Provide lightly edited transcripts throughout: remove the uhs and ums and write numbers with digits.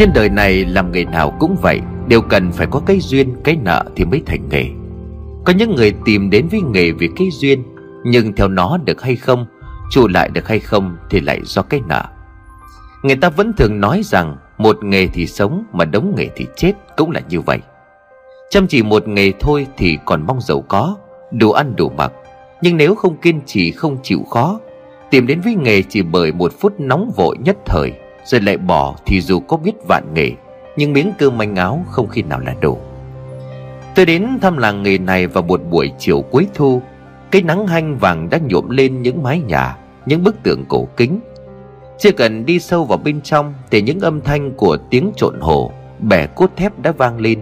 Trên đời này làm nghề nào cũng vậy, đều cần phải có cái duyên, cái nợ thì mới thành nghề. Có những người tìm đến với nghề vì cái duyên, nhưng theo nó được hay không, trụ lại được hay không thì lại do cái nợ. Người ta vẫn thường nói rằng một nghề thì sống mà đống nghề thì chết, cũng là như vậy. Chăm chỉ một nghề thôi thì còn mong giàu có, đủ ăn đủ mặc, nhưng nếu không kiên trì, không chịu khó, tìm đến với nghề chỉ bởi một phút nóng vội nhất thời rồi lại bỏ thì dù có biết vạn nghề nhưng miếng cơm manh áo không khi nào là đủ. Tôi đến thăm làng nghề này vào một buổi chiều cuối thu. Cái nắng hanh vàng đã nhuộm lên những mái nhà, những bức tường cổ kính. Chưa cần đi sâu vào bên trong thì những âm thanh của tiếng trộn hồ, bẻ cốt thép đã vang lên.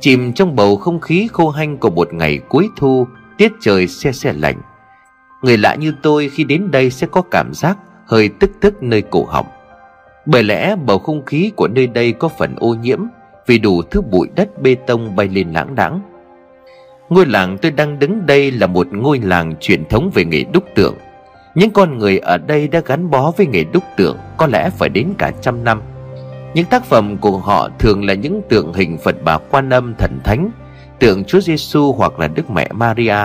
Chìm trong bầu không khí khô hanh của một ngày cuối thu, tiết trời se se lạnh, người lạ như tôi khi đến đây sẽ có cảm giác hơi tức tức nơi cổ họng. Bởi lẽ bầu không khí của nơi đây có phần ô nhiễm vì đủ thứ bụi đất bê tông bay lên lãng đãng. Ngôi làng tôi đang đứng đây là một ngôi làng truyền thống về nghề đúc tượng. Những con người ở đây đã gắn bó với nghề đúc tượng có lẽ phải đến cả trăm năm. Những tác phẩm của họ thường là những tượng hình Phật Bà Quan Âm, Thần Thánh, tượng Chúa Giêsu hoặc là Đức Mẹ Maria.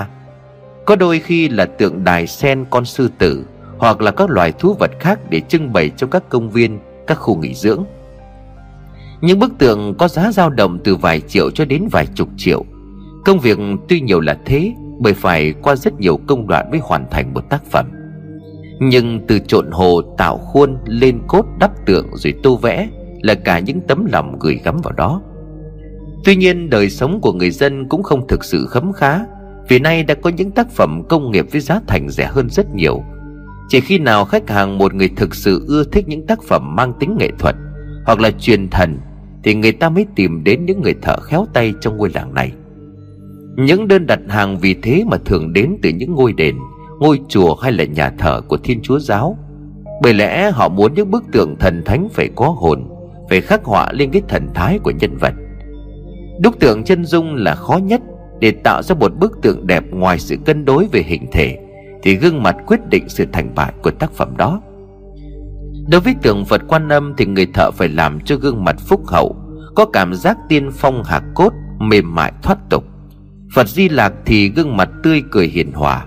Có đôi khi là tượng đài sen con sư tử hoặc là các loài thú vật khác để trưng bày trong các công viên, các khu nghỉ dưỡng. Những bức tượng có giá dao động từ vài triệu cho đến vài chục triệu. Công việc tuy nhiều là thế, bởi phải qua rất nhiều công đoạn mới hoàn thành một tác phẩm. Nhưng từ trộn hồ, tạo khuôn, lên cốt, đắp tượng rồi tô vẽ là cả những tấm lòng gửi gắm vào đó. Tuy nhiên đời sống của người dân cũng không thực sự khấm khá, vì nay đã có những tác phẩm công nghiệp với giá thành rẻ hơn rất nhiều. Chỉ khi nào khách hàng, một người thực sự ưa thích những tác phẩm mang tính nghệ thuật hoặc là truyền thần, thì người ta mới tìm đến những người thợ khéo tay trong ngôi làng này. Những đơn đặt hàng vì thế mà thường đến từ những ngôi đền, ngôi chùa hay là nhà thờ của Thiên Chúa giáo. Bởi lẽ họ muốn những bức tượng thần thánh phải có hồn, phải khắc họa lên cái thần thái của nhân vật. Đúc tượng chân dung là khó nhất. Để tạo ra một bức tượng đẹp, ngoài sự cân đối về hình thể thì gương mặt quyết định sự thành bại của tác phẩm đó. Đối với tượng Phật Quan Âm thì người thợ phải làm cho gương mặt phúc hậu, có cảm giác tiên phong hạc cốt, mềm mại thoát tục. Phật Di Lặc thì gương mặt tươi cười hiền hòa.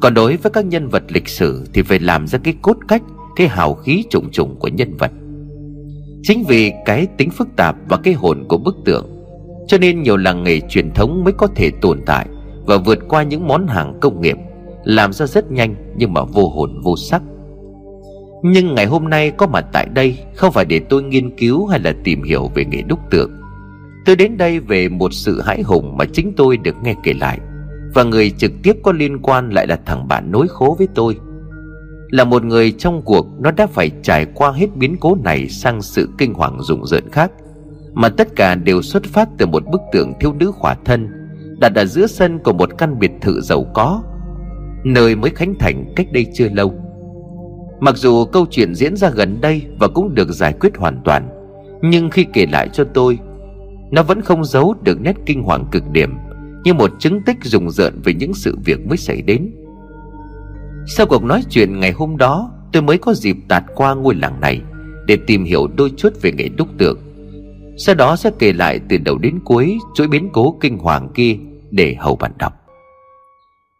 Còn đối với các nhân vật lịch sử thì phải làm ra cái cốt cách, cái hào khí trùng trùng của nhân vật. Chính vì cái tính phức tạp và cái hồn của bức tượng, cho nên nhiều làng nghề truyền thống mới có thể tồn tại và vượt qua những món hàng công nghiệp làm ra rất nhanh nhưng mà vô hồn vô sắc. Nhưng ngày hôm nay có mặt tại đây không phải để tôi nghiên cứu hay là tìm hiểu về nghề đúc tượng. Tôi đến đây về một sự hãi hùng mà chính tôi được nghe kể lại, và người trực tiếp có liên quan lại là thằng bạn nối khố với tôi. Là một người trong cuộc, nó đã phải trải qua hết biến cố này sang sự kinh hoàng rùng rợn khác, mà tất cả đều xuất phát từ một bức tượng thiếu nữ khỏa thân đặt ở giữa sân của một căn biệt thự giàu có, nơi mới khánh thành cách đây chưa lâu. Mặc dù câu chuyện diễn ra gần đây và cũng được giải quyết hoàn toàn, nhưng khi kể lại cho tôi, nó vẫn không giấu được nét kinh hoàng cực điểm, như một chứng tích rùng rợn về những sự việc mới xảy đến. Sau cuộc nói chuyện ngày hôm đó, tôi mới có dịp tạt qua ngôi làng này để tìm hiểu đôi chút về nghề đúc tượng. Sau đó sẽ kể lại từ đầu đến cuối chuỗi biến cố kinh hoàng kia để hầu bạn đọc.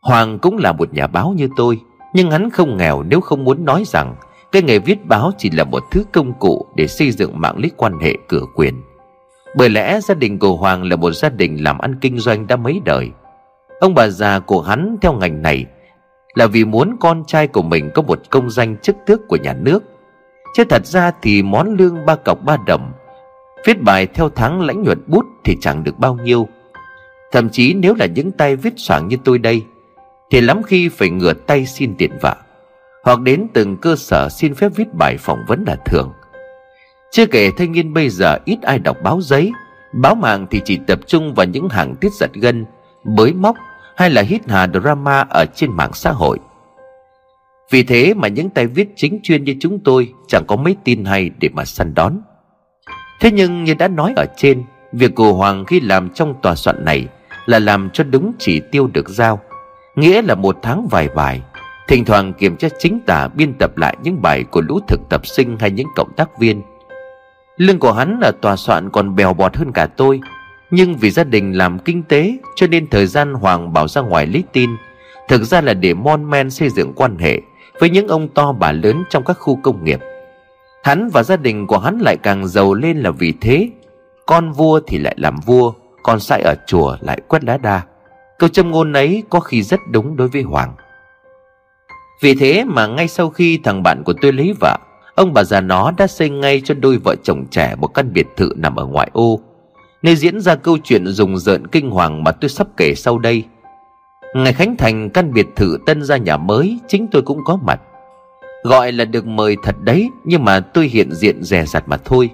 Hoàng cũng là một nhà báo như tôi, nhưng hắn không nghèo nếu không muốn nói rằng cái nghề viết báo chỉ là một thứ công cụ để xây dựng mạng lưới quan hệ cửa quyền. Bởi lẽ gia đình của Hoàng là một gia đình làm ăn kinh doanh đã mấy đời. Ông bà già của hắn theo ngành này là vì muốn con trai của mình có một công danh chức tước của nhà nước. Chứ thật ra thì món lương 3 cọc 3 đồng, viết bài theo tháng lãnh nhuận bút thì chẳng được bao nhiêu. Thậm chí nếu là những tay viết soảng như tôi đây thì lắm khi phải ngửa tay xin tiền vạ, hoặc đến từng cơ sở xin phép viết bài phỏng vấn là thường. Chưa kể thanh niên bây giờ ít ai đọc báo giấy, báo mạng thì chỉ tập trung vào những hàng tiết giật gân, bới móc hay là hít hà drama ở trên mạng xã hội. Vì thế mà những tay viết chính chuyên như chúng tôi chẳng có mấy tin hay để mà săn đón. Thế nhưng như đã nói ở trên, việc của Hoàng khi làm trong tòa soạn này là làm cho đúng chỉ tiêu được giao, nghĩa là một tháng vài bài, thỉnh thoảng kiểm tra chính tả, biên tập lại những bài của lũ thực tập sinh hay những cộng tác viên. Lương của hắn ở tòa soạn còn bèo bọt hơn cả tôi. Nhưng vì gia đình làm kinh tế cho nên thời gian Hoàng bảo ra ngoài lấy tin, thực ra là để mon men xây dựng quan hệ với những ông to bà lớn trong các khu công nghiệp. Hắn và gia đình của hắn lại càng giàu lên là vì thế. Con vua thì lại làm vua, con sai ở chùa lại quét lá đa. Câu châm ngôn ấy có khi rất đúng đối với Hoàng. Vì thế mà ngay sau khi thằng bạn của tôi lấy vợ, ông bà già nó đã xây ngay cho đôi vợ chồng trẻ một căn biệt thự nằm ở ngoại ô, nơi diễn ra câu chuyện rùng rợn kinh hoàng mà tôi sắp kể sau đây. Ngày khánh thành căn biệt thự tân gia nhà mới, chính tôi cũng có mặt. Gọi là được mời thật đấy, nhưng mà tôi hiện diện dè dặt mà thôi.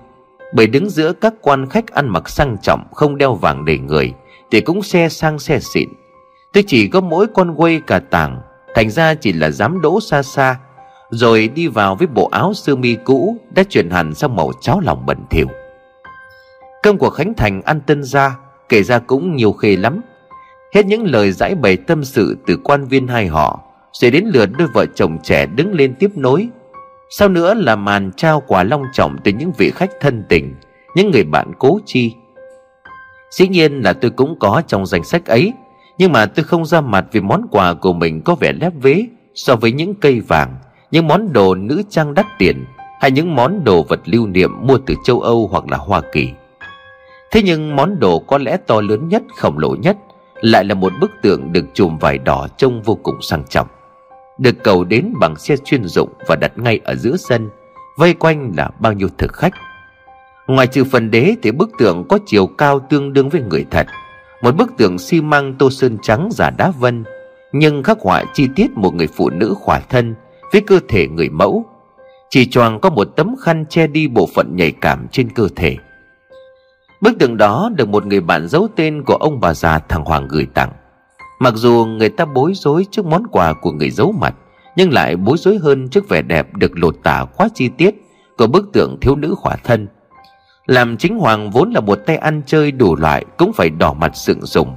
Bởi đứng giữa các quan khách ăn mặc sang trọng, không đeo vàng đầy người thì cũng xe sang xe xịn, tôi chỉ có mỗi con quay cà tàng. Thành ra chỉ là dám đỗ xa xa, rồi đi vào với bộ áo sơ mi cũ đã chuyển hẳn sang màu cháo lòng bẩn thỉu. Cơm của khánh thành ăn tân gia kể ra cũng nhiều khê lắm. Hết những lời giải bày tâm sự từ quan viên hai họ, rồi đến lượt đôi vợ chồng trẻ đứng lên tiếp nối. Sau nữa là màn trao quà long trọng từ những vị khách thân tình, những người bạn cố chi. Dĩ nhiên là tôi cũng có trong danh sách ấy, nhưng mà tôi không ra mặt vì món quà của mình có vẻ lép vế so với những cây vàng, những món đồ nữ trang đắt tiền, hay những món đồ vật lưu niệm mua từ châu Âu hoặc là Hoa Kỳ. Thế nhưng món đồ có lẽ to lớn nhất, khổng lồ nhất lại là một bức tượng được chùm vải đỏ trông vô cùng sang trọng, được cầu đến bằng xe chuyên dụng và đặt ngay ở giữa sân, vây quanh là bao nhiêu thực khách. Ngoài trừ phần đế thì bức tượng có chiều cao tương đương với người thật, một bức tượng xi măng tô sơn trắng giả đá vân, nhưng khắc họa chi tiết một người phụ nữ khỏa thân với cơ thể người mẫu. Chỉ choàng có một tấm khăn che đi bộ phận nhạy cảm trên cơ thể. Bức tượng đó được một người bạn giấu tên của ông bà già thằng Hoàng gửi tặng. Mặc dù người ta bối rối trước món quà của người giấu mặt, nhưng lại bối rối hơn trước vẻ đẹp được lột tả quá chi tiết của bức tượng thiếu nữ khỏa thân, làm chính Hoàng vốn là một tay ăn chơi đủ loại cũng phải đỏ mặt sượng sùng.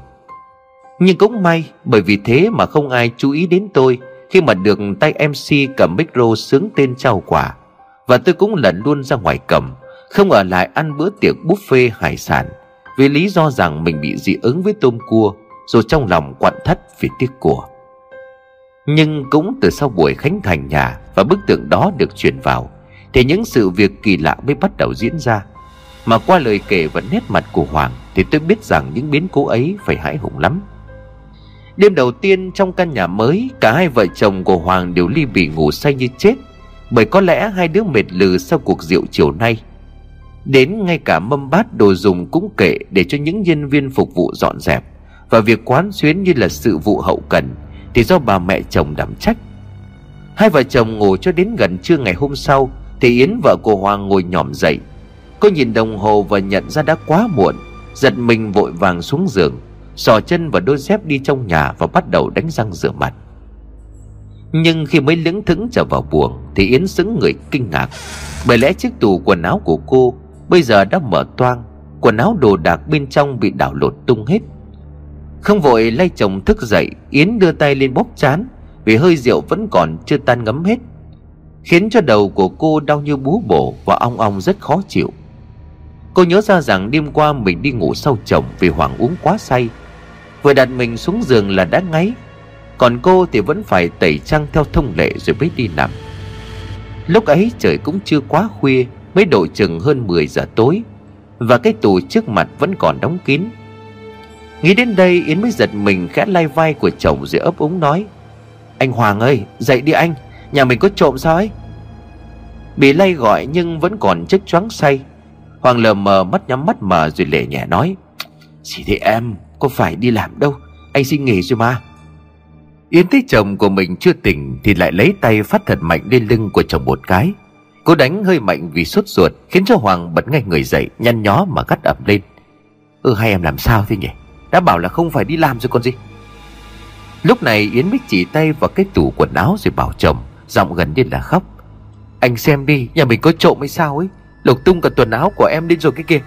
Nhưng cũng may, bởi vì thế mà không ai chú ý đến tôi khi mà được tay MC cầm micro xướng tên trao quà, và tôi cũng lẩn luôn ra ngoài cầm, không ở lại ăn bữa tiệc buffet hải sản vì lý do rằng mình bị dị ứng với tôm cua, rồi trong lòng quặn thắt vì tiếc của. Nhưng cũng từ sau buổi khánh thành nhà và bức tượng đó được chuyển vào thì những sự việc kỳ lạ mới bắt đầu diễn ra. Mà qua lời kể và nét mặt của Hoàng thì tôi biết rằng những biến cố ấy phải hãi hùng lắm. Đêm đầu tiên trong căn nhà mới, cả hai vợ chồng của Hoàng đều li bì ngủ say như chết, bởi có lẽ hai đứa mệt lừ sau cuộc rượu chiều nay. Đến ngay cả mâm bát đồ dùng cũng kệ để cho những nhân viên phục vụ dọn dẹp, và việc quán xuyến như là sự vụ hậu cần thì do bà mẹ chồng đảm trách. Hai vợ chồng ngủ cho đến gần trưa ngày hôm sau thì Yến, vợ của Hoàng, ngồi nhỏm dậy. Cô nhìn đồng hồ và nhận ra đã quá muộn, giật mình vội vàng xuống giường, xỏ chân vào đôi dép đi trong nhà và bắt đầu đánh răng rửa mặt. Nhưng khi mới lững thững trở vào buồng thì Yến sững người kinh ngạc, bởi lẽ chiếc tủ quần áo của cô bây giờ đã mở toang, quần áo đồ đạc bên trong bị đảo lột tung hết. Không vội lay chồng thức dậy, Yến đưa tay lên bóp trán vì hơi rượu vẫn còn chưa tan ngấm hết, khiến cho đầu của cô đau như búa bổ và ong ong rất khó chịu. Cô nhớ ra rằng đêm qua mình đi ngủ sau chồng vì Hoàng uống quá say, vừa đặt mình xuống giường là đã ngáy, còn cô thì vẫn phải tẩy trang theo thông lệ rồi mới đi nằm. Lúc ấy trời cũng chưa quá khuya, mới độ chừng hơn 10 giờ tối, và cái tủ trước mặt vẫn còn đóng kín. Nghĩ đến đây, Yến mới giật mình khẽ lay vai của chồng rồi ấp úng nói: "Anh Hoàng ơi, dậy đi anh, nhà mình có trộm sao ấy?" Bị lay gọi nhưng vẫn còn chất choáng say, Hoàng lờ mờ mắt nhắm mắt mờ rồi lệ nhẹ nói: "Chỉ thế em, có phải đi làm đâu, anh xin nghỉ rồi mà." Yến thấy chồng của mình chưa tỉnh thì lại lấy tay phát thật mạnh lên lưng của chồng một cái. Cô đánh hơi mạnh vì sốt ruột, khiến cho Hoàng bật ngay người dậy, nhăn nhó mà gắt ẩm lên: Hay em làm sao thế nhỉ? Đã bảo là không phải đi làm rồi còn gì." Lúc này Yến mới chỉ tay vào cái tủ quần áo rồi bảo chồng, giọng gần như là khóc: "Anh xem đi, nhà mình có trộm hay sao ấy, lục tung cả quần áo của em lên rồi cái kia."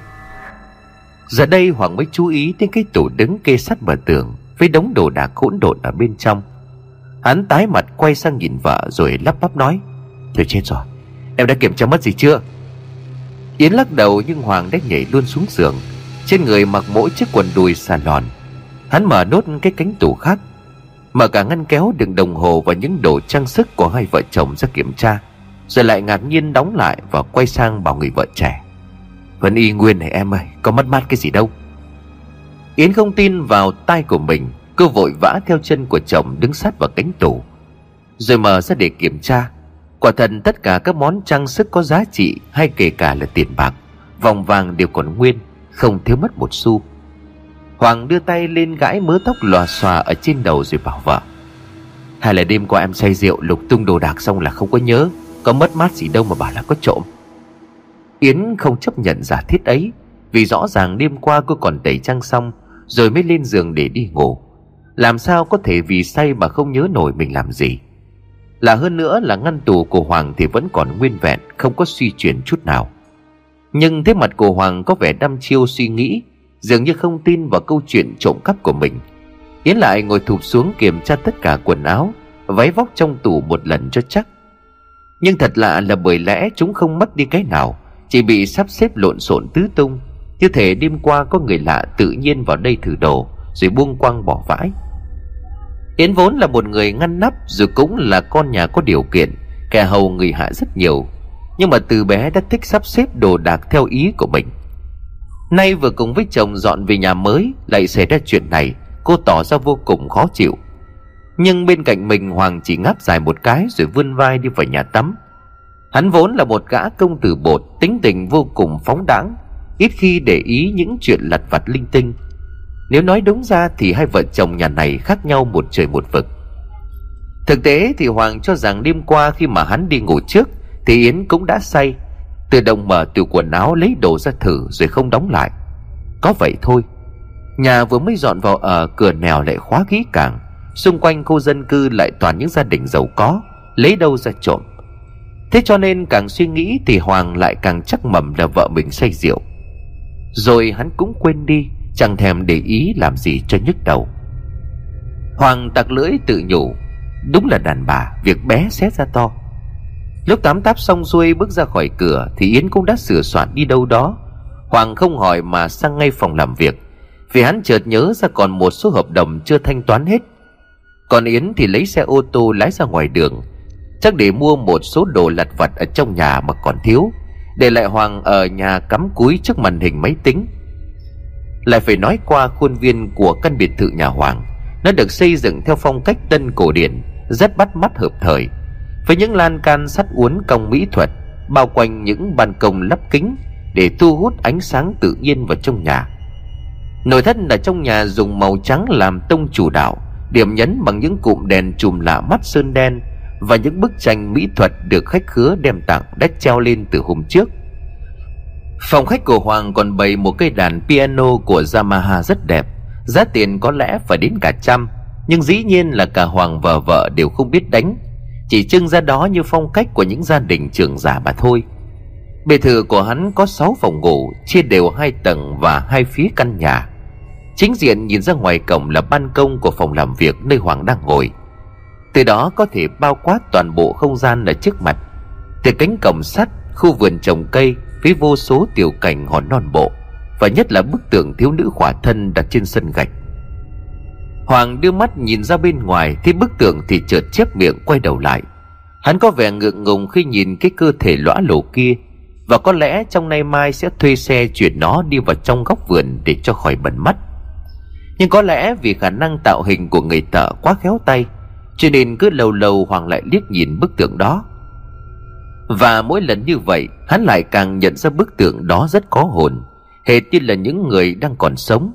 Giờ đây Hoàng mới chú ý đến cái tủ đứng kê sát bờ tường với đống đồ đạc hỗn độn ở bên trong. Hắn tái mặt quay sang nhìn vợ rồi lắp bắp nói: "Tôi chết rồi, em đã kiểm tra mất gì chưa?" Yến lắc đầu nhưng Hoàng đã nhảy luôn xuống giường, trên người mặc mỗi chiếc quần đùi xà lòn. Hắn mở nốt cái cánh tủ khác, mở cả ngăn kéo đựng đồng hồ và những đồ trang sức của hai vợ chồng ra kiểm tra, rồi lại ngạc nhiên đóng lại và quay sang bảo người vợ trẻ: "Vẫn y nguyên này em ơi, có mất mát cái gì đâu." Yến không tin vào tai của mình, cô vội vã theo chân của chồng đứng sát vào cánh tủ rồi mở ra để kiểm tra. Quả thật tất cả các món trang sức có giá trị hay kể cả là tiền bạc, vòng vàng đều còn nguyên, không thiếu mất một xu. Hoàng đưa tay lên gãi mớ tóc lòa xòa ở trên đầu rồi bảo vợ: "Hay là đêm qua em say rượu lục tung đồ đạc xong là không có nhớ, có mất mát gì đâu mà bảo là có trộm." Yến không chấp nhận giả thiết ấy, vì rõ ràng đêm qua cô còn tẩy trang xong rồi mới lên giường để đi ngủ. Làm sao có thể vì say mà không nhớ nổi mình làm gì. Lạ hơn nữa là ngăn tủ của Hoàng thì vẫn còn nguyên vẹn, không có suy chuyển chút nào. Nhưng thế mặt của Hoàng có vẻ đăm chiêu suy nghĩ, dường như không tin vào câu chuyện trộm cắp của mình. Yến lại ngồi thụp xuống kiểm tra tất cả quần áo, váy vóc trong tủ một lần cho chắc. Nhưng thật lạ là bởi lẽ chúng không mất đi cái nào, chỉ bị sắp xếp lộn xộn tứ tung, như thể đêm qua có người lạ tự nhiên vào đây thử đồ rồi buông quăng bỏ vãi. Yến vốn là một người ngăn nắp, rồi cũng là con nhà có điều kiện, kẻ hầu người hạ rất nhiều, nhưng mà từ bé đã thích sắp xếp đồ đạc theo ý của mình. Nay vừa cùng với chồng dọn về nhà mới lại xảy ra chuyện này, cô tỏ ra vô cùng khó chịu. Nhưng bên cạnh mình, Hoàng chỉ ngáp dài một cái rồi vươn vai đi vào nhà tắm. Hắn vốn là một gã công tử bột, tính tình vô cùng phóng đãng, ít khi để ý những chuyện lặt vặt linh tinh. Nếu nói đúng ra thì hai vợ chồng nhà này khác nhau một trời một vực. Thực tế thì Hoàng cho rằng đêm qua khi mà hắn đi ngủ trước thì Yến cũng đã say, tự động mở tủ quần áo lấy đồ ra thử rồi không đóng lại. Có vậy thôi, nhà vừa mới dọn vào ở, cửa nẻo lại khóa kỹ càng, xung quanh khu dân cư lại toàn những gia đình giàu có, lấy đâu ra trộm. Thế cho nên càng suy nghĩ thì Hoàng lại càng chắc mẩm là vợ mình say rượu. Rồi hắn cũng quên đi, chẳng thèm để ý làm gì cho nhức đầu. Hoàng tặc lưỡi tự nhủ, đúng là đàn bà việc bé xé ra to. Lúc tắm táp xong xuôi bước ra khỏi cửa thì Yến cũng đã sửa soạn đi đâu đó. Hoàng không hỏi mà sang ngay phòng làm việc, vì hắn chợt nhớ ra còn một số hợp đồng chưa thanh toán hết. Còn Yến thì lấy xe ô tô lái ra ngoài đường, chắc để mua một số đồ lặt vặt ở trong nhà mà còn thiếu, để lại Hoàng ở nhà cắm cúi trước màn hình máy tính. Lại phải nói qua khuôn viên của căn biệt thự nhà Hoàng, nó được xây dựng theo phong cách tân cổ điển, rất bắt mắt hợp thời, với những lan can sắt uốn cong mỹ thuật bao quanh những ban công lắp kính để thu hút ánh sáng tự nhiên vào trong nhà. Nội thất là trong nhà dùng màu trắng làm tông chủ đạo, điểm nhấn bằng những cụm đèn chùm lạ mắt sơn đen và những bức tranh mỹ thuật được khách khứa đem tặng đã treo lên từ hôm trước. Phòng khách của Hoàng còn bày một cây đàn piano của Yamaha rất đẹp, giá tiền có lẽ phải đến cả trăm, nhưng dĩ nhiên là cả Hoàng và vợ đều không biết đánh, chỉ trưng ra đó như phong cách của những gia đình trưởng giả mà thôi. Biệt thự của hắn có 6 phòng ngủ, chia đều 2 tầng và 2 phía căn nhà. Chính diện nhìn ra ngoài cổng là ban công của phòng làm việc nơi Hoàng đang ngồi, từ đó có thể bao quát toàn bộ không gian ở trước mặt, từ cánh cổng sắt, khu vườn trồng cây với vô số tiểu cảnh hòn non bộ, và nhất là bức tượng thiếu nữ khỏa thân đặt trên sân gạch. Hoàng đưa mắt nhìn ra bên ngoài thấy bức tượng thì chợt chép miệng quay đầu lại. Hắn có vẻ ngượng ngùng khi nhìn cái cơ thể lõa lồ kia, và có lẽ trong nay mai sẽ thuê xe chuyển nó đi vào trong góc vườn để cho khỏi bẩn mắt. Nhưng có lẽ vì khả năng tạo hình của người thợ quá khéo tay, cho nên cứ lâu lâu Hoàng lại liếc nhìn bức tượng đó. Và mỗi lần như vậy hắn lại càng nhận ra bức tượng đó rất có hồn, hệt như là những người đang còn sống,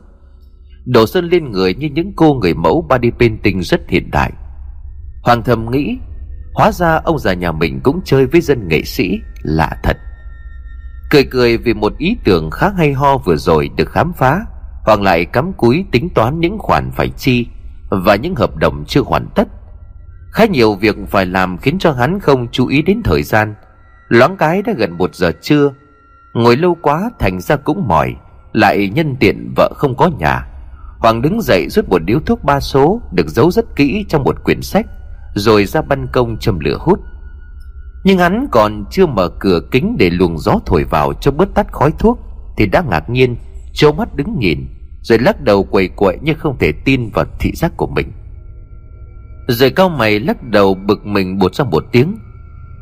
đổ sơn lên người như những cô người mẫu body painting rất hiện đại. Hoàng thầm nghĩ, hóa ra ông già nhà mình cũng chơi với dân nghệ sĩ, lạ thật. Cười vì một ý tưởng khá hay ho vừa rồi được khám phá, Hoàng lại cắm cúi tính toán những khoản phải chi và những hợp đồng chưa hoàn tất. Khá nhiều việc phải làm khiến cho hắn không chú ý đến thời gian. Loáng cái đã gần 1 giờ trưa, ngồi lâu quá thành ra cũng mỏi, lại nhân tiện vợ không có nhà. Hoàng đứng dậy rút một điếu thuốc 3 số được giấu rất kỹ trong một quyển sách, rồi ra ban công châm lửa hút. Nhưng hắn còn chưa mở cửa kính để luồng gió thổi vào cho bớt tắt khói thuốc thì đã ngạc nhiên trố mắt đứng nhìn, rồi lắc đầu quẩy quậy như không thể tin vào thị giác của mình. Rồi cau mày lắc đầu bực mình, bột ra một tiếng.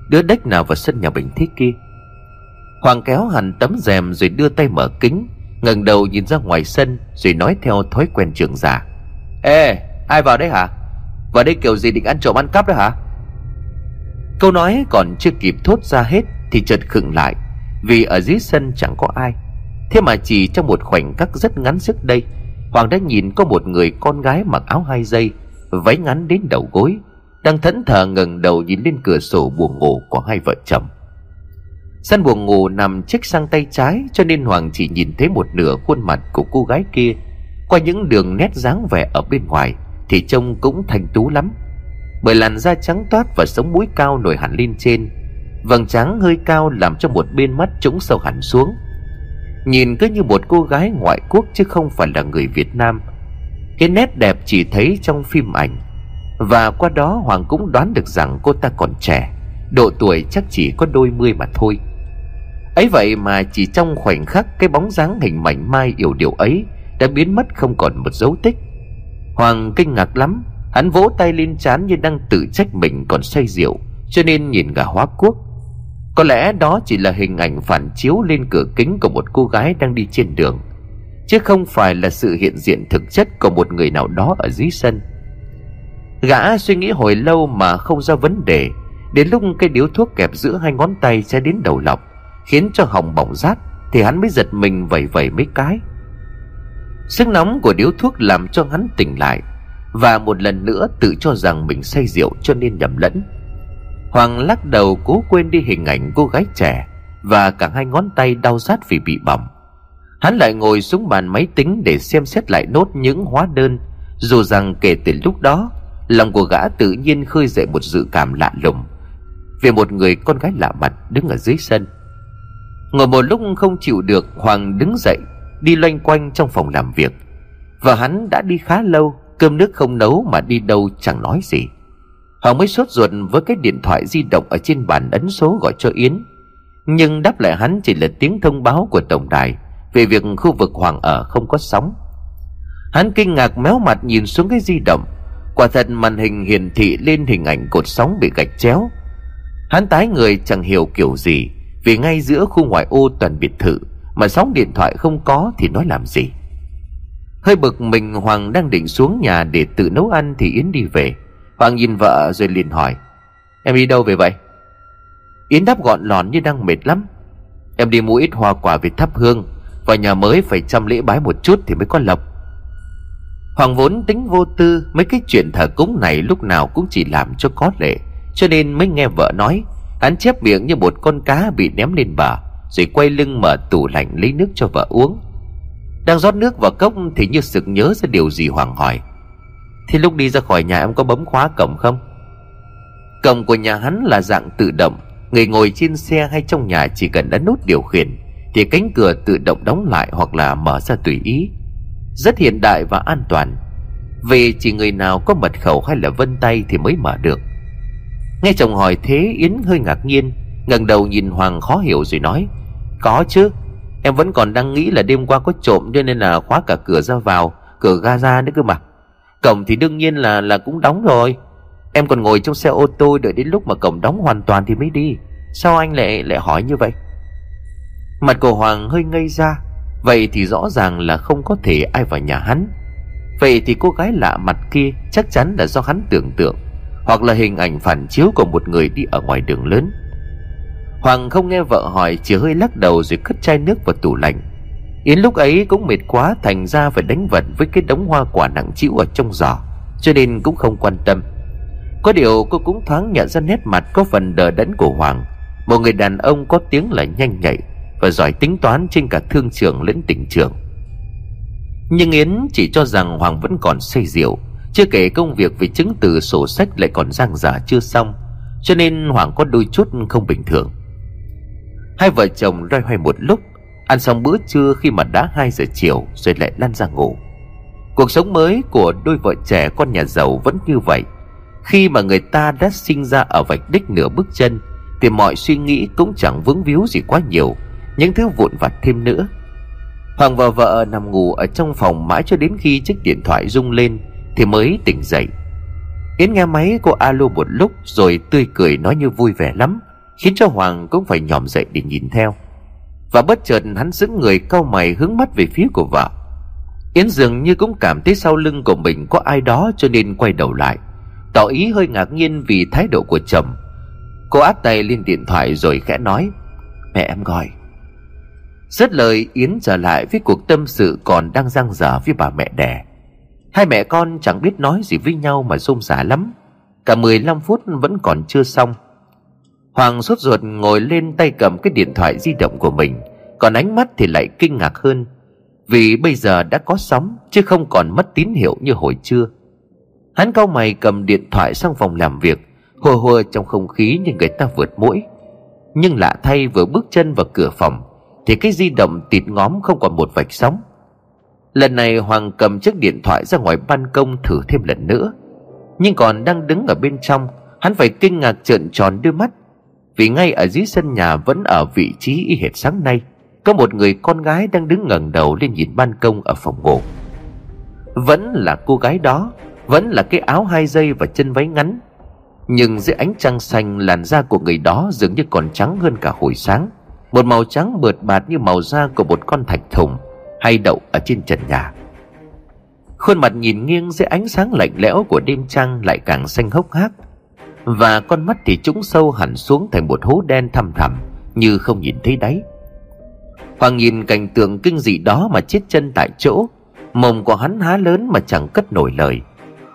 Đứa đếch nào vào sân nhà mình thế kia. Hoàng kéo hẳn tấm rèm rồi đưa tay mở kính, ngẩng đầu nhìn ra ngoài sân rồi nói theo thói quen trưởng giả: Ê, ai vào đấy hả? Vào đây kiểu gì, định ăn trộm ăn cắp đó hả? Câu nói còn chưa kịp thốt ra hết thì chợt khựng lại, vì ở dưới sân chẳng có ai. Thế mà chỉ trong một khoảnh khắc rất ngắn trước đây, Hoàng đã nhìn có một người con gái mặc áo 2 dây, váy ngắn đến đầu gối, đang thẫn thờ ngẩng đầu nhìn lên cửa sổ buồng ngủ của hai vợ chồng. Sân buồng ngủ nằm chếch sang tay trái, cho nên Hoàng chỉ nhìn thấy một nửa khuôn mặt của cô gái kia. Qua những đường nét dáng vẻ ở bên ngoài thì trông cũng thanh tú lắm, bởi làn da trắng toát và sống mũi cao nổi hẳn lên trên. Vầng trán hơi cao làm cho một bên mắt trũng sâu hẳn xuống, nhìn cứ như một cô gái ngoại quốc chứ không phải là người Việt Nam. Cái nét đẹp chỉ thấy trong phim ảnh, và qua đó Hoàng cũng đoán được rằng cô ta còn trẻ, độ tuổi chắc chỉ có đôi mươi mà thôi. Ấy vậy mà chỉ trong khoảnh khắc, cái bóng dáng hình mảnh mai yểu điệu ấy đã biến mất không còn một dấu tích. Hoàng kinh ngạc lắm, hắn vỗ tay lên trán như đang tự trách mình còn say rượu cho nên nhìn ngả hóa quốc. Có lẽ đó chỉ là hình ảnh phản chiếu lên cửa kính của một cô gái đang đi trên đường, chứ không phải là sự hiện diện thực chất của một người nào đó ở dưới sân. Gã suy nghĩ hồi lâu mà không ra vấn đề, đến lúc cái điếu thuốc kẹp giữa hai ngón tay sẽ đến đầu lọc khiến cho họng bỏng rát thì hắn mới giật mình vẩy vẩy mấy cái. Sức nóng của điếu thuốc làm cho hắn tỉnh lại, và một lần nữa tự cho rằng mình say rượu cho nên nhầm lẫn. Hoàng lắc đầu cố quên đi hình ảnh cô gái trẻ và cả hai ngón tay đau rát vì bị bỏng. Hắn lại ngồi xuống bàn máy tính để xem xét lại nốt những hóa đơn, dù rằng kể từ lúc đó lòng của gã tự nhiên khơi dậy một dự cảm lạ lùng về một người con gái lạ mặt đứng ở dưới sân. Ngồi một lúc không chịu được, Hoàng đứng dậy đi loanh quanh trong phòng làm việc. Và hắn đã đi khá lâu, cơm nước không nấu mà đi đâu chẳng nói gì. Hoàng mới sốt ruột với cái điện thoại di động ở trên bàn, ấn số gọi cho Yến. Nhưng đáp lại hắn chỉ là tiếng thông báo của tổng đài về việc khu vực Hoàng ở không có sóng. Hắn kinh ngạc méo mặt nhìn xuống cái di động. Quả thật màn hình hiển thị lên hình ảnh cột sóng bị gạch chéo. Hắn tái người chẳng hiểu kiểu gì, vì ngay giữa khu ngoại ô toàn biệt thự mà sóng điện thoại không có thì nói làm gì. Hơi bực mình, Hoàng đang định xuống nhà để tự nấu ăn thì Yến đi về. Hoàng nhìn vợ rồi liền hỏi: Em đi đâu về vậy? Yến đáp gọn lòn như đang mệt lắm: Em đi mua ít hoa quả về thắp hương, vào nhà mới phải chăm lễ bái một chút thì mới có lộc. Hoàng vốn tính vô tư, mấy cái chuyện thờ cúng này lúc nào cũng chỉ làm cho có lệ, cho nên mới nghe vợ nói, hắn chép miệng như một con cá bị ném lên bờ, rồi quay lưng mở tủ lạnh lấy nước cho vợ uống. Đang rót nước vào cốc thì như sực nhớ ra điều gì, Hoàng hỏi: Thế lúc đi ra khỏi nhà em có bấm khóa cổng không? Cổng của nhà hắn là dạng tự động, người ngồi trên xe hay trong nhà chỉ cần ấn nút điều khiển thì cánh cửa tự động đóng lại hoặc là mở ra tùy ý. Rất hiện đại và an toàn, vì chỉ người nào có mật khẩu hay là vân tay thì mới mở được. Nghe chồng hỏi thế, Yến hơi ngạc nhiên, ngẩng đầu nhìn Hoàng khó hiểu rồi nói: Có chứ, em vẫn còn đang nghĩ là đêm qua có trộm cho nên là khóa cả cửa ra vào, cửa ga ra nữa cơ mà. Cổng thì đương nhiên là cũng đóng rồi. Em còn ngồi trong xe ô tô đợi đến lúc mà cổng đóng hoàn toàn thì mới đi. Sao anh lại hỏi như vậy? Mặt của Hoàng hơi ngây ra. Vậy thì rõ ràng là không có thể ai vào nhà hắn. Vậy thì cô gái lạ mặt kia chắc chắn là do hắn tưởng tượng, hoặc là hình ảnh phản chiếu của một người đi ở ngoài đường lớn. Hoàng không nghe vợ hỏi, chỉ hơi lắc đầu rồi cất chai nước vào tủ lạnh. Yến lúc ấy cũng mệt quá, thành ra phải đánh vật với cái đống hoa quả nặng trĩu ở trong giỏ, cho nên cũng không quan tâm. Có điều cô cũng thoáng nhận ra nét mặt có phần đờ đẫn của Hoàng, một người đàn ông có tiếng là nhanh nhạy và giỏi tính toán trên cả thương trường lẫn tình trường. Nhưng Yến chỉ cho rằng Hoàng vẫn còn say rượu, chưa kể công việc về chứng từ sổ sách lại còn dang dở chưa xong, cho nên Hoàng có đôi chút không bình thường. Hai vợ chồng loay hoay một lúc, ăn xong bữa trưa khi mà đã 2 giờ chiều rồi lại lăn ra ngủ. Cuộc sống mới của đôi vợ trẻ con nhà giàu vẫn như vậy. Khi mà người ta đã sinh ra ở vạch đích nửa bước chân thì mọi suy nghĩ cũng chẳng vướng víu gì quá nhiều, những thứ vụn vặt thêm nữa. Hoàng và vợ nằm ngủ ở trong phòng mãi cho đến khi chiếc điện thoại rung lên thì mới tỉnh dậy. Yến nghe máy cô alo một lúc rồi tươi cười nói như vui vẻ lắm, khiến cho Hoàng cũng phải nhòm dậy để nhìn theo. Và bất chợt hắn sững người cau mày hướng mắt về phía của vợ. Yến dường như cũng cảm thấy sau lưng của mình có ai đó cho nên quay đầu lại, tỏ ý hơi ngạc nhiên vì thái độ của chồng. Cô áp tay lên điện thoại rồi khẽ nói: "Mẹ em gọi." Dứt lời Yến trở lại với cuộc tâm sự còn đang dang dở với bà mẹ đẻ. Hai mẹ con chẳng biết nói gì với nhau mà xôn xả lắm. Cả 15 phút vẫn còn chưa xong. Hoàng sốt ruột ngồi lên tay cầm cái điện thoại di động của mình, còn ánh mắt thì lại kinh ngạc hơn, vì bây giờ đã có sóng chứ không còn mất tín hiệu như hồi trưa. Hắn cau mày cầm điện thoại sang phòng làm việc, hùa hùa trong không khí như người ta vượt mũi. Nhưng lạ thay vừa bước chân vào cửa phòng thì cái di động tịt ngóm không còn một vạch sóng. Lần này Hoàng cầm chiếc điện thoại ra ngoài ban công thử thêm lần nữa, nhưng còn đang đứng ở bên trong, hắn phải kinh ngạc trợn tròn đôi mắt, vì ngay ở dưới sân nhà vẫn ở vị trí y hệt sáng nay, có một người con gái đang đứng ngẩng đầu lên nhìn ban công ở phòng ngủ. Vẫn là cô gái đó, vẫn là cái áo 2 dây và chân váy ngắn, nhưng dưới ánh trăng xanh làn da của người đó dường như còn trắng hơn cả hồi sáng, một màu trắng bượt bạt như màu da của một con thạch thùng hay đậu ở trên trần nhà. Khuôn mặt nhìn nghiêng dưới ánh sáng lạnh lẽo của đêm trăng lại càng xanh hốc hác, và con mắt thì trũng sâu hẳn xuống thành một hố đen thăm thẳm như không nhìn thấy đáy. Hoàng nhìn cảnh tượng kinh dị đó mà chết chân tại chỗ, mồm của hắn há lớn mà chẳng cất nổi lời.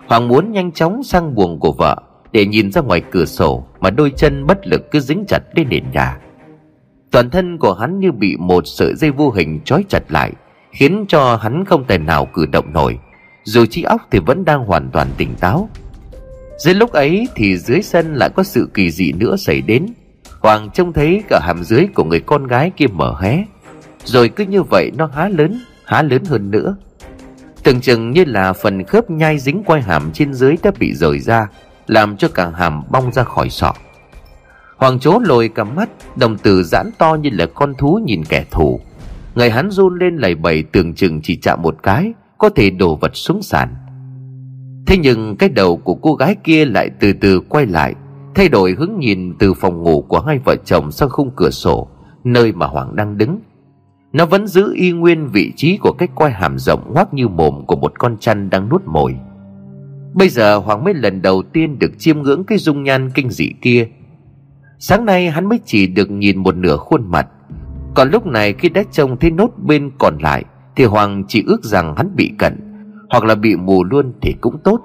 Hoàng muốn nhanh chóng sang buồng của vợ để nhìn ra ngoài cửa sổ, mà đôi chân bất lực cứ dính chặt lên nền nhà. Toàn thân của hắn như bị một sợi dây vô hình trói chặt lại, khiến cho hắn không thể nào cử động nổi, dù trí óc thì vẫn đang hoàn toàn tỉnh táo. Dưới lúc ấy thì dưới sân lại có sự kỳ dị nữa xảy đến. Hoàng trông thấy cả hàm dưới của người con gái kia mở hé, rồi cứ như vậy nó há lớn hơn nữa, tưởng chừng như là phần khớp nhai dính quai hàm trên dưới đã bị rời ra, làm cho cả hàm bong ra khỏi sọ. Hoàng trố lồi cả mắt, đồng tử giãn to như là con thú nhìn kẻ thù. Người hắn run lên lầy bầy, tưởng chừng chỉ chạm một cái có thể đổ vật xuống sàn. Thế nhưng cái đầu của cô gái kia lại từ từ quay lại, thay đổi hướng nhìn từ phòng ngủ của hai vợ chồng sang khung cửa sổ, nơi mà Hoàng đang đứng. Nó vẫn giữ y nguyên vị trí của cái quai hàm rộng ngoác như mồm của một con trăn đang nuốt mồi. Bây giờ Hoàng mới lần đầu tiên được chiêm ngưỡng cái dung nhan kinh dị kia. Sáng nay hắn mới chỉ được nhìn một nửa khuôn mặt, còn lúc này khi đã trông thấy nốt bên còn lại thì Hoàng chỉ ước rằng hắn bị cận, hoặc là bị mù luôn thì cũng tốt.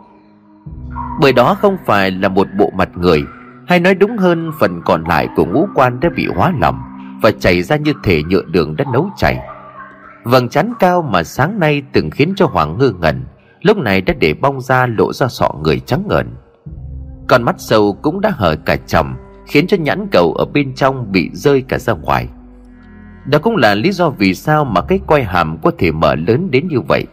Bởi đó không phải là một bộ mặt người, hay nói đúng hơn phần còn lại của ngũ quan đã bị hóa lỏng và chảy ra như thể nhựa đường đã nấu chảy. Vầng trán cao mà sáng nay từng khiến cho Hoàng ngơ ngẩn, lúc này đã để bong ra lộ ra sọ người trắng ngợn. Con mắt sâu cũng đã hở cả tròng, khiến cho nhãn cầu ở bên trong bị rơi cả ra ngoài. Đó cũng là lý do vì sao mà cái quai hàm có thể mở lớn đến như vậy.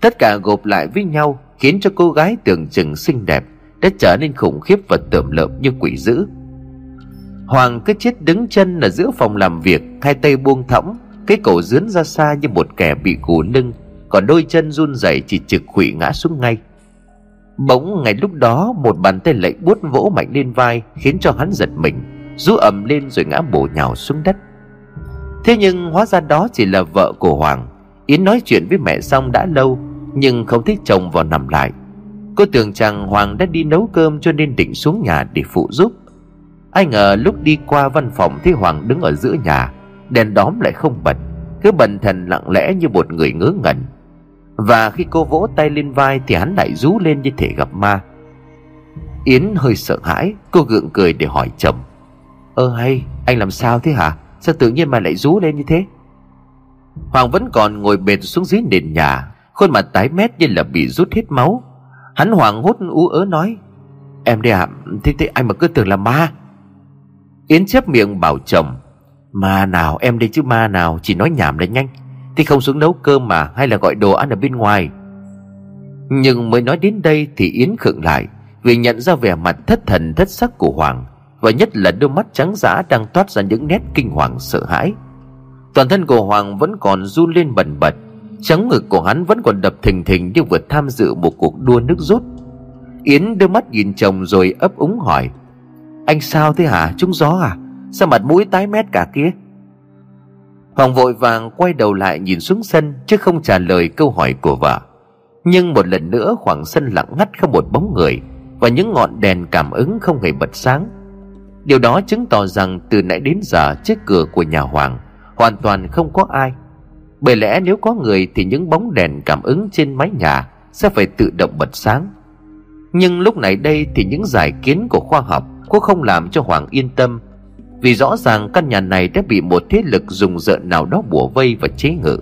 Tất cả gộp lại với nhau khiến cho cô gái tưởng chừng xinh đẹp đã trở nên khủng khiếp và tởm lợm như quỷ dữ. Hoàng cứ chết đứng chân ở giữa phòng làm việc, hai tay buông thõng, cái cổ rướn ra xa như một kẻ bị gù lưng, còn đôi chân run rẩy chỉ trực khuỵu ngã xuống ngay. Bỗng ngay lúc đó một bàn tay lạnh buốt vỗ mạnh lên vai, khiến cho hắn giật mình, rú ầm lên rồi ngã bổ nhào xuống đất. Thế nhưng hóa ra đó chỉ là vợ của Hoàng. Yến nói chuyện với mẹ xong đã lâu, nhưng không thích chồng vào nằm lại. Cô tưởng rằng Hoàng đã đi nấu cơm cho nên định xuống nhà để phụ giúp. Ai ngờ lúc đi qua văn phòng thấy Hoàng đứng ở giữa nhà, đèn đóm lại không bật, cứ bần thần lặng lẽ như một người ngớ ngẩn. Và khi cô vỗ tay lên vai thì hắn lại rú lên như thể gặp ma. Yến hơi sợ hãi, cô gượng cười để hỏi chồng: Hay, anh làm sao thế hả? Sao tự nhiên mà lại rú lên như thế?" Hoàng vẫn còn ngồi bệt xuống dưới nền nhà, khuôn mặt tái mét như là bị rút hết máu. Hắn hoảng hốt ú ớ nói: "Em đây ạ, thế anh mà cứ tưởng là ma." Yến chép miệng bảo chồng: "Ma nào, em đây chứ ma nào, chỉ nói nhảm là nhanh. Thì không xuống nấu cơm mà, hay là gọi đồ ăn ở bên ngoài?" Nhưng mới nói đến đây thì Yến khựng lại, vì nhận ra vẻ mặt thất thần thất sắc của Hoàng, và nhất là đôi mắt trắng dã đang toát ra những nét kinh hoàng sợ hãi. Toàn thân của Hoàng vẫn còn run lên bần bật, trống ngực của hắn vẫn còn đập thình thình như vừa tham dự một cuộc đua nước rút. Yến đưa mắt nhìn chồng rồi ấp úng hỏi: "Anh sao thế hả? Trúng gió à? Sao mặt mũi tái mét cả kia?" Hoàng vội vàng quay đầu lại nhìn xuống sân chứ không trả lời câu hỏi của vợ. Nhưng một lần nữa khoảng sân lặng ngắt không một bóng người, và những ngọn đèn cảm ứng không hề bật sáng. Điều đó chứng tỏ rằng từ nãy đến giờ trước cửa của nhà Hoàng hoàn toàn không có ai. Bởi lẽ nếu có người thì những bóng đèn cảm ứng trên mái nhà sẽ phải tự động bật sáng. Nhưng lúc này đây thì những giải kiến của khoa học cũng không làm cho Hoàng yên tâm, vì rõ ràng căn nhà này đã bị một thế lực rùng rợn nào đó bủa vây và chế ngự.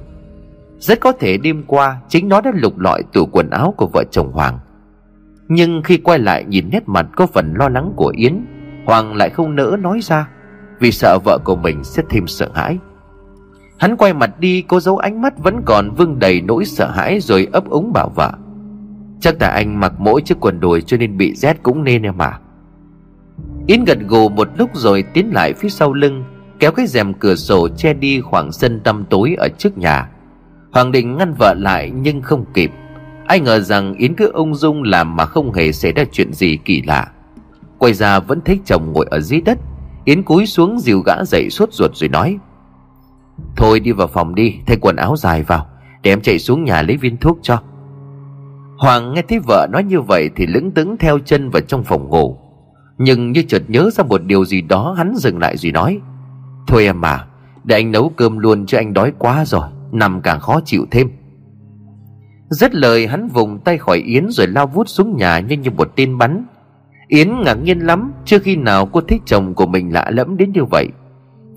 Rất có thể đêm qua chính nó đã lục lọi tủ quần áo của vợ chồng Hoàng. Nhưng khi quay lại nhìn nét mặt có phần lo lắng của Yến, Hoàng lại không nỡ nói ra vì sợ vợ của mình sẽ thêm sợ hãi. Hắn quay mặt đi, cố giấu ánh mắt vẫn còn vương đầy nỗi sợ hãi, rồi ấp úng bảo vợ: "Chắc tại anh mặc mỗi chiếc quần đùi cho nên bị rét cũng nên em à." Yến gật gù một lúc rồi tiến lại phía sau lưng, kéo cái rèm cửa sổ che đi khoảng sân tăm tối ở trước nhà. Hoàng định ngăn vợ lại nhưng không kịp. Ai ngờ rằng Yến cứ ung dung làm mà không hề xảy ra chuyện gì kỳ lạ. Quay ra vẫn thấy chồng ngồi ở dưới đất. Yến cúi xuống dìu gã dậy sốt ruột rồi nói: "Thôi đi vào phòng đi, thay quần áo dài vào, để em chạy xuống nhà lấy viên thuốc cho." Hoàng nghe thấy vợ nói như vậy thì lững thững theo chân vào trong phòng ngủ. Nhưng như chợt nhớ ra một điều gì đó, hắn dừng lại rồi nói: "Thôi em à, để anh nấu cơm luôn chứ anh đói quá rồi, nằm càng khó chịu thêm." Dứt lời hắn vùng tay khỏi Yến rồi lao vút xuống nhà nhanh như một tên bắn. Yến ngạc nhiên lắm, chưa khi nào cô thấy chồng của mình lạ lẫm đến như vậy.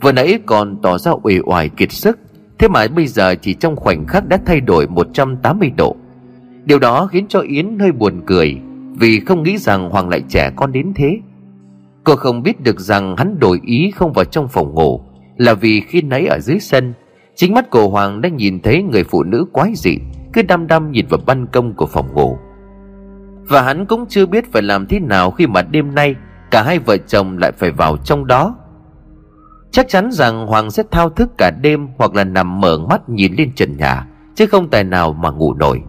Vừa nãy còn tỏ ra uể oải kiệt sức, thế mà bây giờ chỉ trong khoảnh khắc đã thay đổi 180 độ. Điều đó khiến cho Yến hơi buồn cười, vì không nghĩ rằng Hoàng lại trẻ con đến thế. Cô không biết được rằng hắn đổi ý không vào trong phòng ngủ là vì khi nãy ở dưới sân, chính mắt của Hoàng đã nhìn thấy người phụ nữ quái dị cứ đăm đăm nhìn vào ban công của phòng ngủ. Và hắn cũng chưa biết phải làm thế nào khi mà đêm nay cả hai vợ chồng lại phải vào trong đó. Chắc chắn rằng Hoàng sẽ thao thức cả đêm hoặc là nằm mở mắt nhìn lên trần nhà, chứ không tài nào mà ngủ nổi,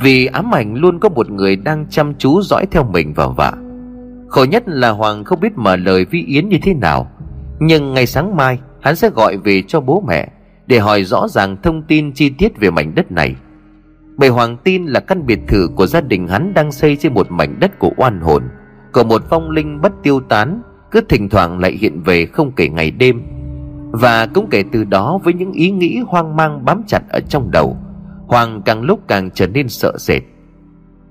vì ám ảnh luôn có một người đang chăm chú dõi theo mình và vợ. Khổ nhất là Hoàng không biết mở lời với Yến như thế nào. Nhưng ngày sáng mai hắn sẽ gọi về cho bố mẹ để hỏi rõ ràng thông tin chi tiết về mảnh đất này. Bởi Hoàng tin là căn biệt thự của gia đình hắn đang xây trên một mảnh đất của oan hồn, của một vong linh bất tiêu tán, cứ thỉnh thoảng lại hiện về không kể ngày đêm. Và cũng kể từ đó, với những ý nghĩ hoang mang bám chặt ở trong đầu, Hoàng càng lúc càng trở nên sợ sệt.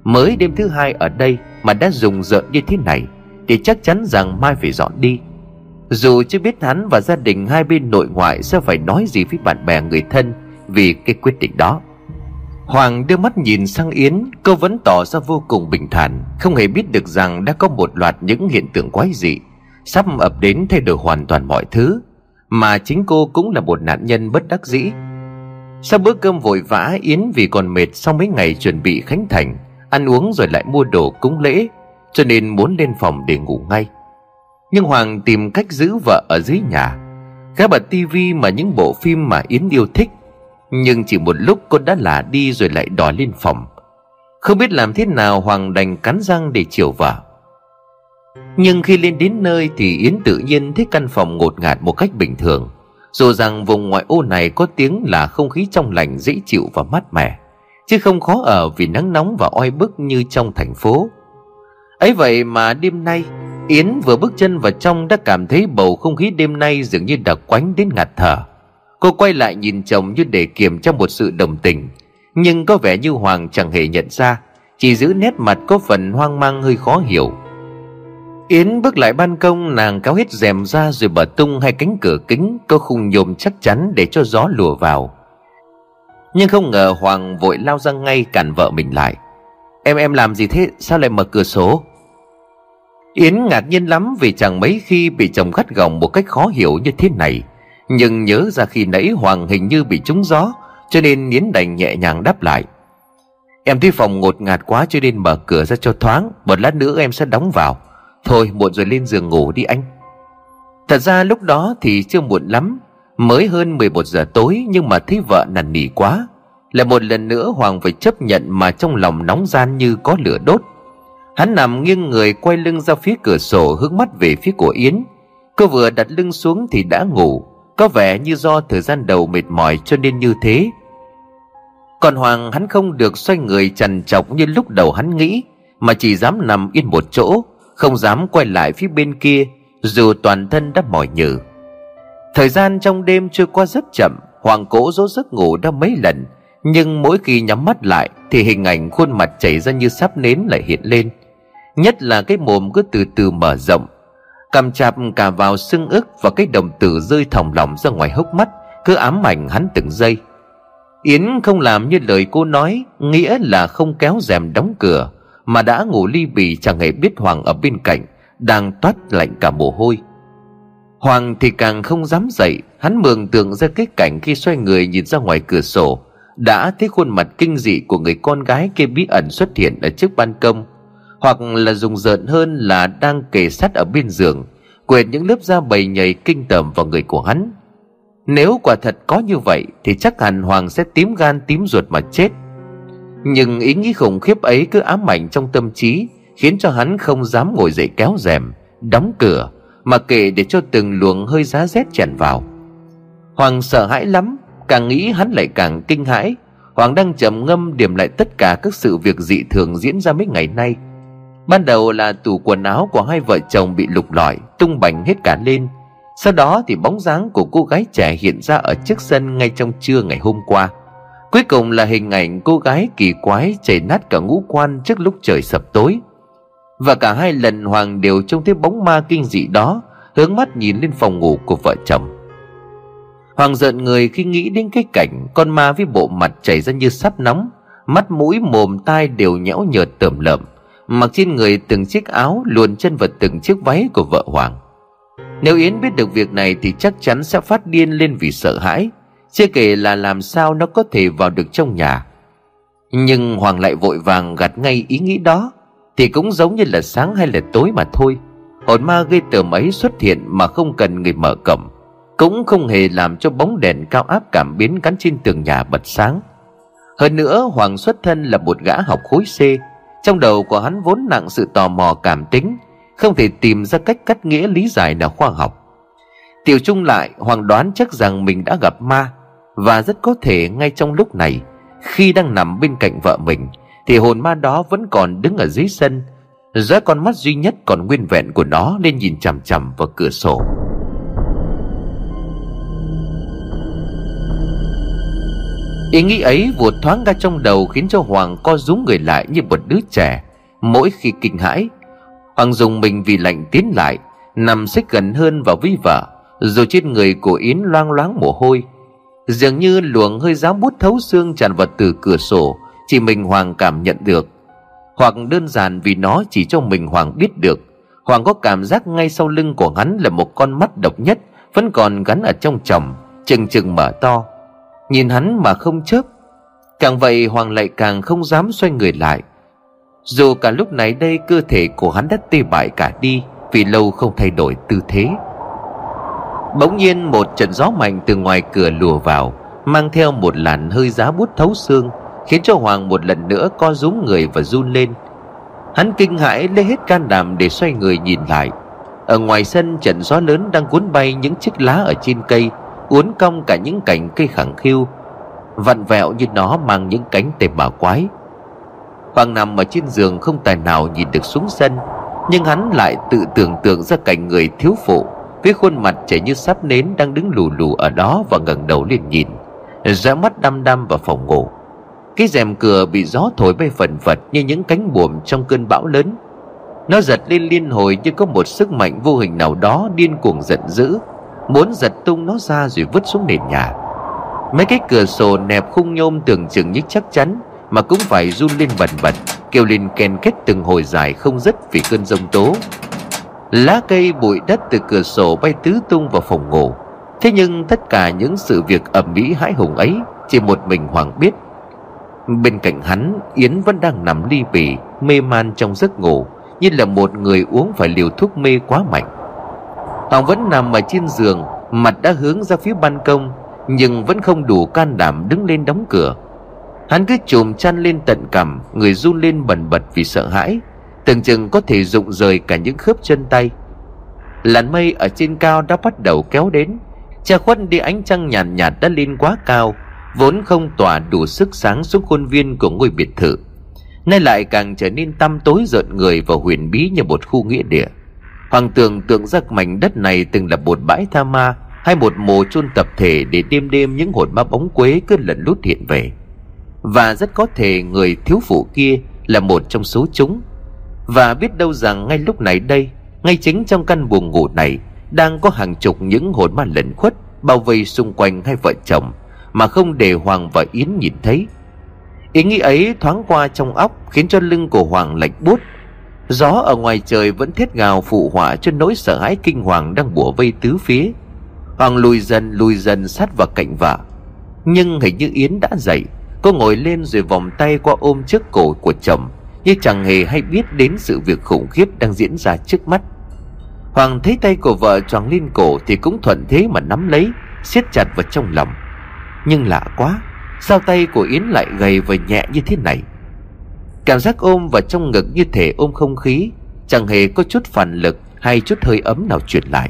Mới đêm thứ hai ở đây mà đã rùng rợn như thế này thì chắc chắn rằng mai phải dọn đi. Dù chưa biết hắn và gia đình hai bên nội ngoại sẽ phải nói gì với bạn bè người thân vì cái quyết định đó. Hoàng đưa mắt nhìn sang Yến, cô vẫn tỏ ra vô cùng bình thản, không hề biết được rằng đã có một loạt những hiện tượng quái dị sắp ập đến thay đổi hoàn toàn mọi thứ, mà chính cô cũng là một nạn nhân bất đắc dĩ. Sau bữa cơm vội vã, Yến vì còn mệt sau mấy ngày chuẩn bị khánh thành, ăn uống rồi lại mua đồ cúng lễ, cho nên muốn lên phòng để ngủ ngay. Nhưng Hoàng tìm cách giữ vợ ở dưới nhà. Gã bật tivi mà những bộ phim mà Yến yêu thích, nhưng chỉ một lúc cô đã lả đi rồi lại đòi lên phòng. Không biết làm thế nào, Hoàng đành cắn răng để chiều vợ. Nhưng khi lên đến nơi thì Yến tự nhiên thấy căn phòng ngột ngạt một cách bình thường, dù rằng vùng ngoại ô này có tiếng là không khí trong lành dễ chịu và mát mẻ, chứ không khó ở vì nắng nóng và oi bức như trong thành phố. Ấy vậy mà đêm nay Yến vừa bước chân vào trong đã cảm thấy bầu không khí đêm nay dường như đặc quánh đến ngạt thở. Cô quay lại nhìn chồng như để kiểm tra một sự đồng tình, nhưng có vẻ như Hoàng chẳng hề nhận ra, chỉ giữ nét mặt có phần hoang mang hơi khó hiểu. Yến bước lại ban công, nàng kéo hết rèm ra rồi bật tung hai cánh cửa kính có khung nhôm chắc chắn để cho gió lùa vào. Nhưng không ngờ Hoàng vội lao ra ngay cản vợ mình lại. Em làm gì thế? Sao lại mở cửa sổ?" Yến ngạc nhiên lắm vì chẳng mấy khi bị chồng gắt gỏng một cách khó hiểu như thế này, nhưng nhớ ra khi nãy Hoàng hình như bị trúng gió, cho nên Yến đành nhẹ nhàng đáp lại: "Em thấy phòng ngột ngạt quá cho nên mở cửa ra cho thoáng, một lát nữa em sẽ đóng vào. Thôi muộn rồi, lên giường ngủ đi anh. Thật ra lúc đó thì chưa muộn lắm, mới hơn 11 giờ tối, nhưng mà thấy vợ năn nỉ quá. Lại một lần nữa Hoàng phải chấp nhận mà trong lòng nóng gian như có lửa đốt. Hắn nằm nghiêng người quay lưng ra phía cửa sổ, hướng mắt về phía của Yến. Cô vừa đặt lưng xuống thì đã ngủ, có vẻ như do thời gian đầu mệt mỏi cho nên như thế. Còn Hoàng, hắn không được xoay người trằn trọc như lúc đầu hắn nghĩ, mà chỉ dám nằm yên một chỗ, không dám quay lại phía bên kia dù toàn thân đã mỏi nhừ. Thời gian trong đêm trôi qua rất chậm. Hoàng cố dỗ giấc ngủ đã mấy lần, nhưng mỗi khi nhắm mắt lại thì hình ảnh khuôn mặt chảy ra như sáp nến lại hiện lên. Nhất là cái mồm cứ từ từ mở rộng, cằm chạp cả vào xương ức, và cái đồng tử rơi thòng lọng ra ngoài hốc mắt cứ ám ảnh hắn từng giây. Yến không làm như lời cô nói, nghĩa là không kéo rèm đóng cửa, mà đã ngủ li bì, chẳng hề biết Hoàng ở bên cạnh đang toát lạnh cả mồ hôi. Hoàng thì càng không dám dậy. Hắn mường tượng ra cái cảnh khi xoay người nhìn ra ngoài cửa sổ, đã thấy khuôn mặt kinh dị của người con gái kia bí ẩn xuất hiện ở trước ban công, hoặc là rùng rợn hơn là đang kề sát ở bên giường, quệt những lớp da bầy nhầy kinh tởm vào người của hắn. Nếu quả thật có như vậy thì chắc hẳn Hoàng sẽ tím gan tím ruột mà chết. Nhưng ý nghĩ khủng khiếp ấy cứ ám ảnh trong tâm trí, khiến cho hắn không dám ngồi dậy kéo rèm đóng cửa, mà kệ để cho từng luồng hơi giá rét tràn vào. Hoàng sợ hãi lắm, càng nghĩ hắn lại càng kinh hãi. Hoàng đang trầm ngâm điểm lại tất cả các sự việc dị thường diễn ra mấy ngày nay. Ban đầu là tủ quần áo của hai vợ chồng bị lục lọi, tung bành hết cả lên. Sau đó thì bóng dáng của cô gái trẻ hiện ra ở trước sân ngay trong trưa ngày hôm qua. Cuối cùng là hình ảnh cô gái kỳ quái chảy nát cả ngũ quan trước lúc trời sập tối. Và cả hai lần Hoàng đều trông thấy bóng ma kinh dị đó hướng mắt nhìn lên phòng ngủ của vợ chồng. Hoàng rợn người khi nghĩ đến cái cảnh con ma với bộ mặt chảy ra như sáp nóng, mắt mũi mồm tai đều nhão nhợt tởm lợm, mặc trên người từng chiếc áo, luồn chân vào từng chiếc váy của vợ Hoàng. Nếu Yến biết được việc này thì chắc chắn sẽ phát điên lên vì sợ hãi, chưa kể là làm sao nó có thể vào được trong nhà. Nhưng Hoàng lại vội vàng gạt ngay ý nghĩ đó. Thì cũng giống như là sáng hay là tối mà thôi, hồn ma gây tởm ấy xuất hiện mà không cần người mở cổng, cũng không hề làm cho bóng đèn cao áp cảm biến gắn trên tường nhà bật sáng. Hơn nữa, Hoàng xuất thân là một gã học khối C, trong đầu của hắn vốn nặng sự tò mò cảm tính, không thể tìm ra cách cắt nghĩa lý giải nào khoa học. Tiểu chung lại, Hoàng đoán chắc rằng mình đã gặp ma, và rất có thể ngay trong lúc này, khi đang nằm bên cạnh vợ mình, thì hồn ma đó vẫn còn đứng ở dưới sân, dõi con mắt duy nhất còn nguyên vẹn của nó nên nhìn chằm chằm vào cửa sổ. Ý nghĩ ấy vụt thoáng ra trong đầu, khiến cho Hoàng co rúm người lại như một đứa trẻ mỗi khi kinh hãi. Hoàng dùng mình vì lạnh tiến lại, nằm xích gần hơn vào với vợ, rồi trên người của Yến loang loáng mồ hôi. Dường như luồng hơi giá buốt thấu xương tràn vào từ cửa sổ, chỉ mình Hoàng cảm nhận được, hoặc đơn giản vì nó chỉ cho mình Hoàng biết được. Hoàng có cảm giác ngay sau lưng của hắn là một con mắt độc nhất vẫn còn gắn ở trong tròng, chừng chừng mở to nhìn hắn mà không chớp. Càng vậy, Hoàng lại càng không dám xoay người lại, dù cả lúc này đây cơ thể của hắn đã tê bại cả đi vì lâu không thay đổi tư thế. Bỗng nhiên, một trận gió mạnh từ ngoài cửa lùa vào, mang theo một làn hơi giá buốt thấu xương, khiến cho Hoàng một lần nữa co rúm người và run lên. Hắn kinh hãi lấy hết can đảm để xoay người nhìn lại. Ở ngoài sân, trận gió lớn đang cuốn bay những chiếc lá ở trên cây, uốn cong cả những cành cây khẳng khiu, vặn vẹo như nó mang những cánh tề bà quái. Hoàng nằm ở trên giường không tài nào nhìn được xuống sân, nhưng hắn lại tự tưởng tượng ra cảnh người thiếu phụ với khuôn mặt chảy như sáp nến đang đứng lù lù ở đó và ngẩng đầu lên nhìn, dõi mắt đăm đăm vào phòng ngủ. Cái rèm cửa bị gió thổi bay phần phật như những cánh buồm trong cơn bão lớn. Nó giật lên liên hồi như có một sức mạnh vô hình nào đó điên cuồng giận dữ, muốn giật tung nó ra rồi vứt xuống nền nhà. Mấy cái cửa sổ nẹp khung nhôm tưởng chừng như chắc chắn mà cũng phải run lên bần bật, kêu lên ken két từng hồi dài không dứt vì cơn giông tố. Lá cây bụi đất từ cửa sổ bay tứ tung vào phòng ngủ. Thế nhưng tất cả những sự việc ầm ĩ hãi hùng ấy chỉ một mình Hoàng biết. Bên cạnh hắn, Yến vẫn đang nằm li bì mê man trong giấc ngủ, như là một người uống phải liều thuốc mê quá mạnh. Hoàng vẫn nằm ở trên giường, mặt đã hướng ra phía ban công, nhưng vẫn không đủ can đảm đứng lên đóng cửa. Hắn cứ chồm chăn lên tận cằm, người run lên bần bật vì sợ hãi, tưởng chừng có thể rụng rời cả những khớp chân tay. Làn mây ở trên cao đã bắt đầu kéo đến, che khuất đi ánh trăng nhàn nhạt đã lên quá cao, vốn không tỏa đủ sức sáng xuống khuôn viên của ngôi biệt thự, nay lại càng trở nên tăm tối rợn người và huyền bí như một khu nghĩa địa. Hoàng tưởng giấc mảnh đất này từng là một bãi tha ma hay một mồ chôn tập thể để đêm đêm những hồn ma bóng quế cứ lần lút hiện về, và rất có thể người thiếu phụ kia là một trong số chúng. Và biết đâu rằng ngay lúc này đây, ngay chính trong căn buồng ngủ này, đang có hàng chục những hồn ma lẩn khuất bao vây xung quanh hai vợ chồng mà không để Hoàng và Yến nhìn thấy. Ý nghĩ ấy thoáng qua trong óc khiến cho lưng của Hoàng lạnh buốt. Gió ở ngoài trời vẫn thét gào phụ họa cho nỗi sợ hãi kinh hoàng đang bủa vây tứ phía. Hoàng lùi dần sát vào cạnh vợ, nhưng hình như Yến đã dậy. Cô ngồi lên rồi vòng tay qua ôm trước cổ của chồng, như chẳng hề hay biết đến sự việc khủng khiếp đang diễn ra trước mắt. Hoàng thấy tay của vợ choàng lên cổ thì cũng thuận thế mà nắm lấy, siết chặt vào trong lòng. Nhưng lạ quá, sao tay của Yến lại gầy và nhẹ như thế này? Cảm giác ôm vào trong ngực như thể ôm không khí, chẳng hề có chút phản lực hay chút hơi ấm nào truyền lại.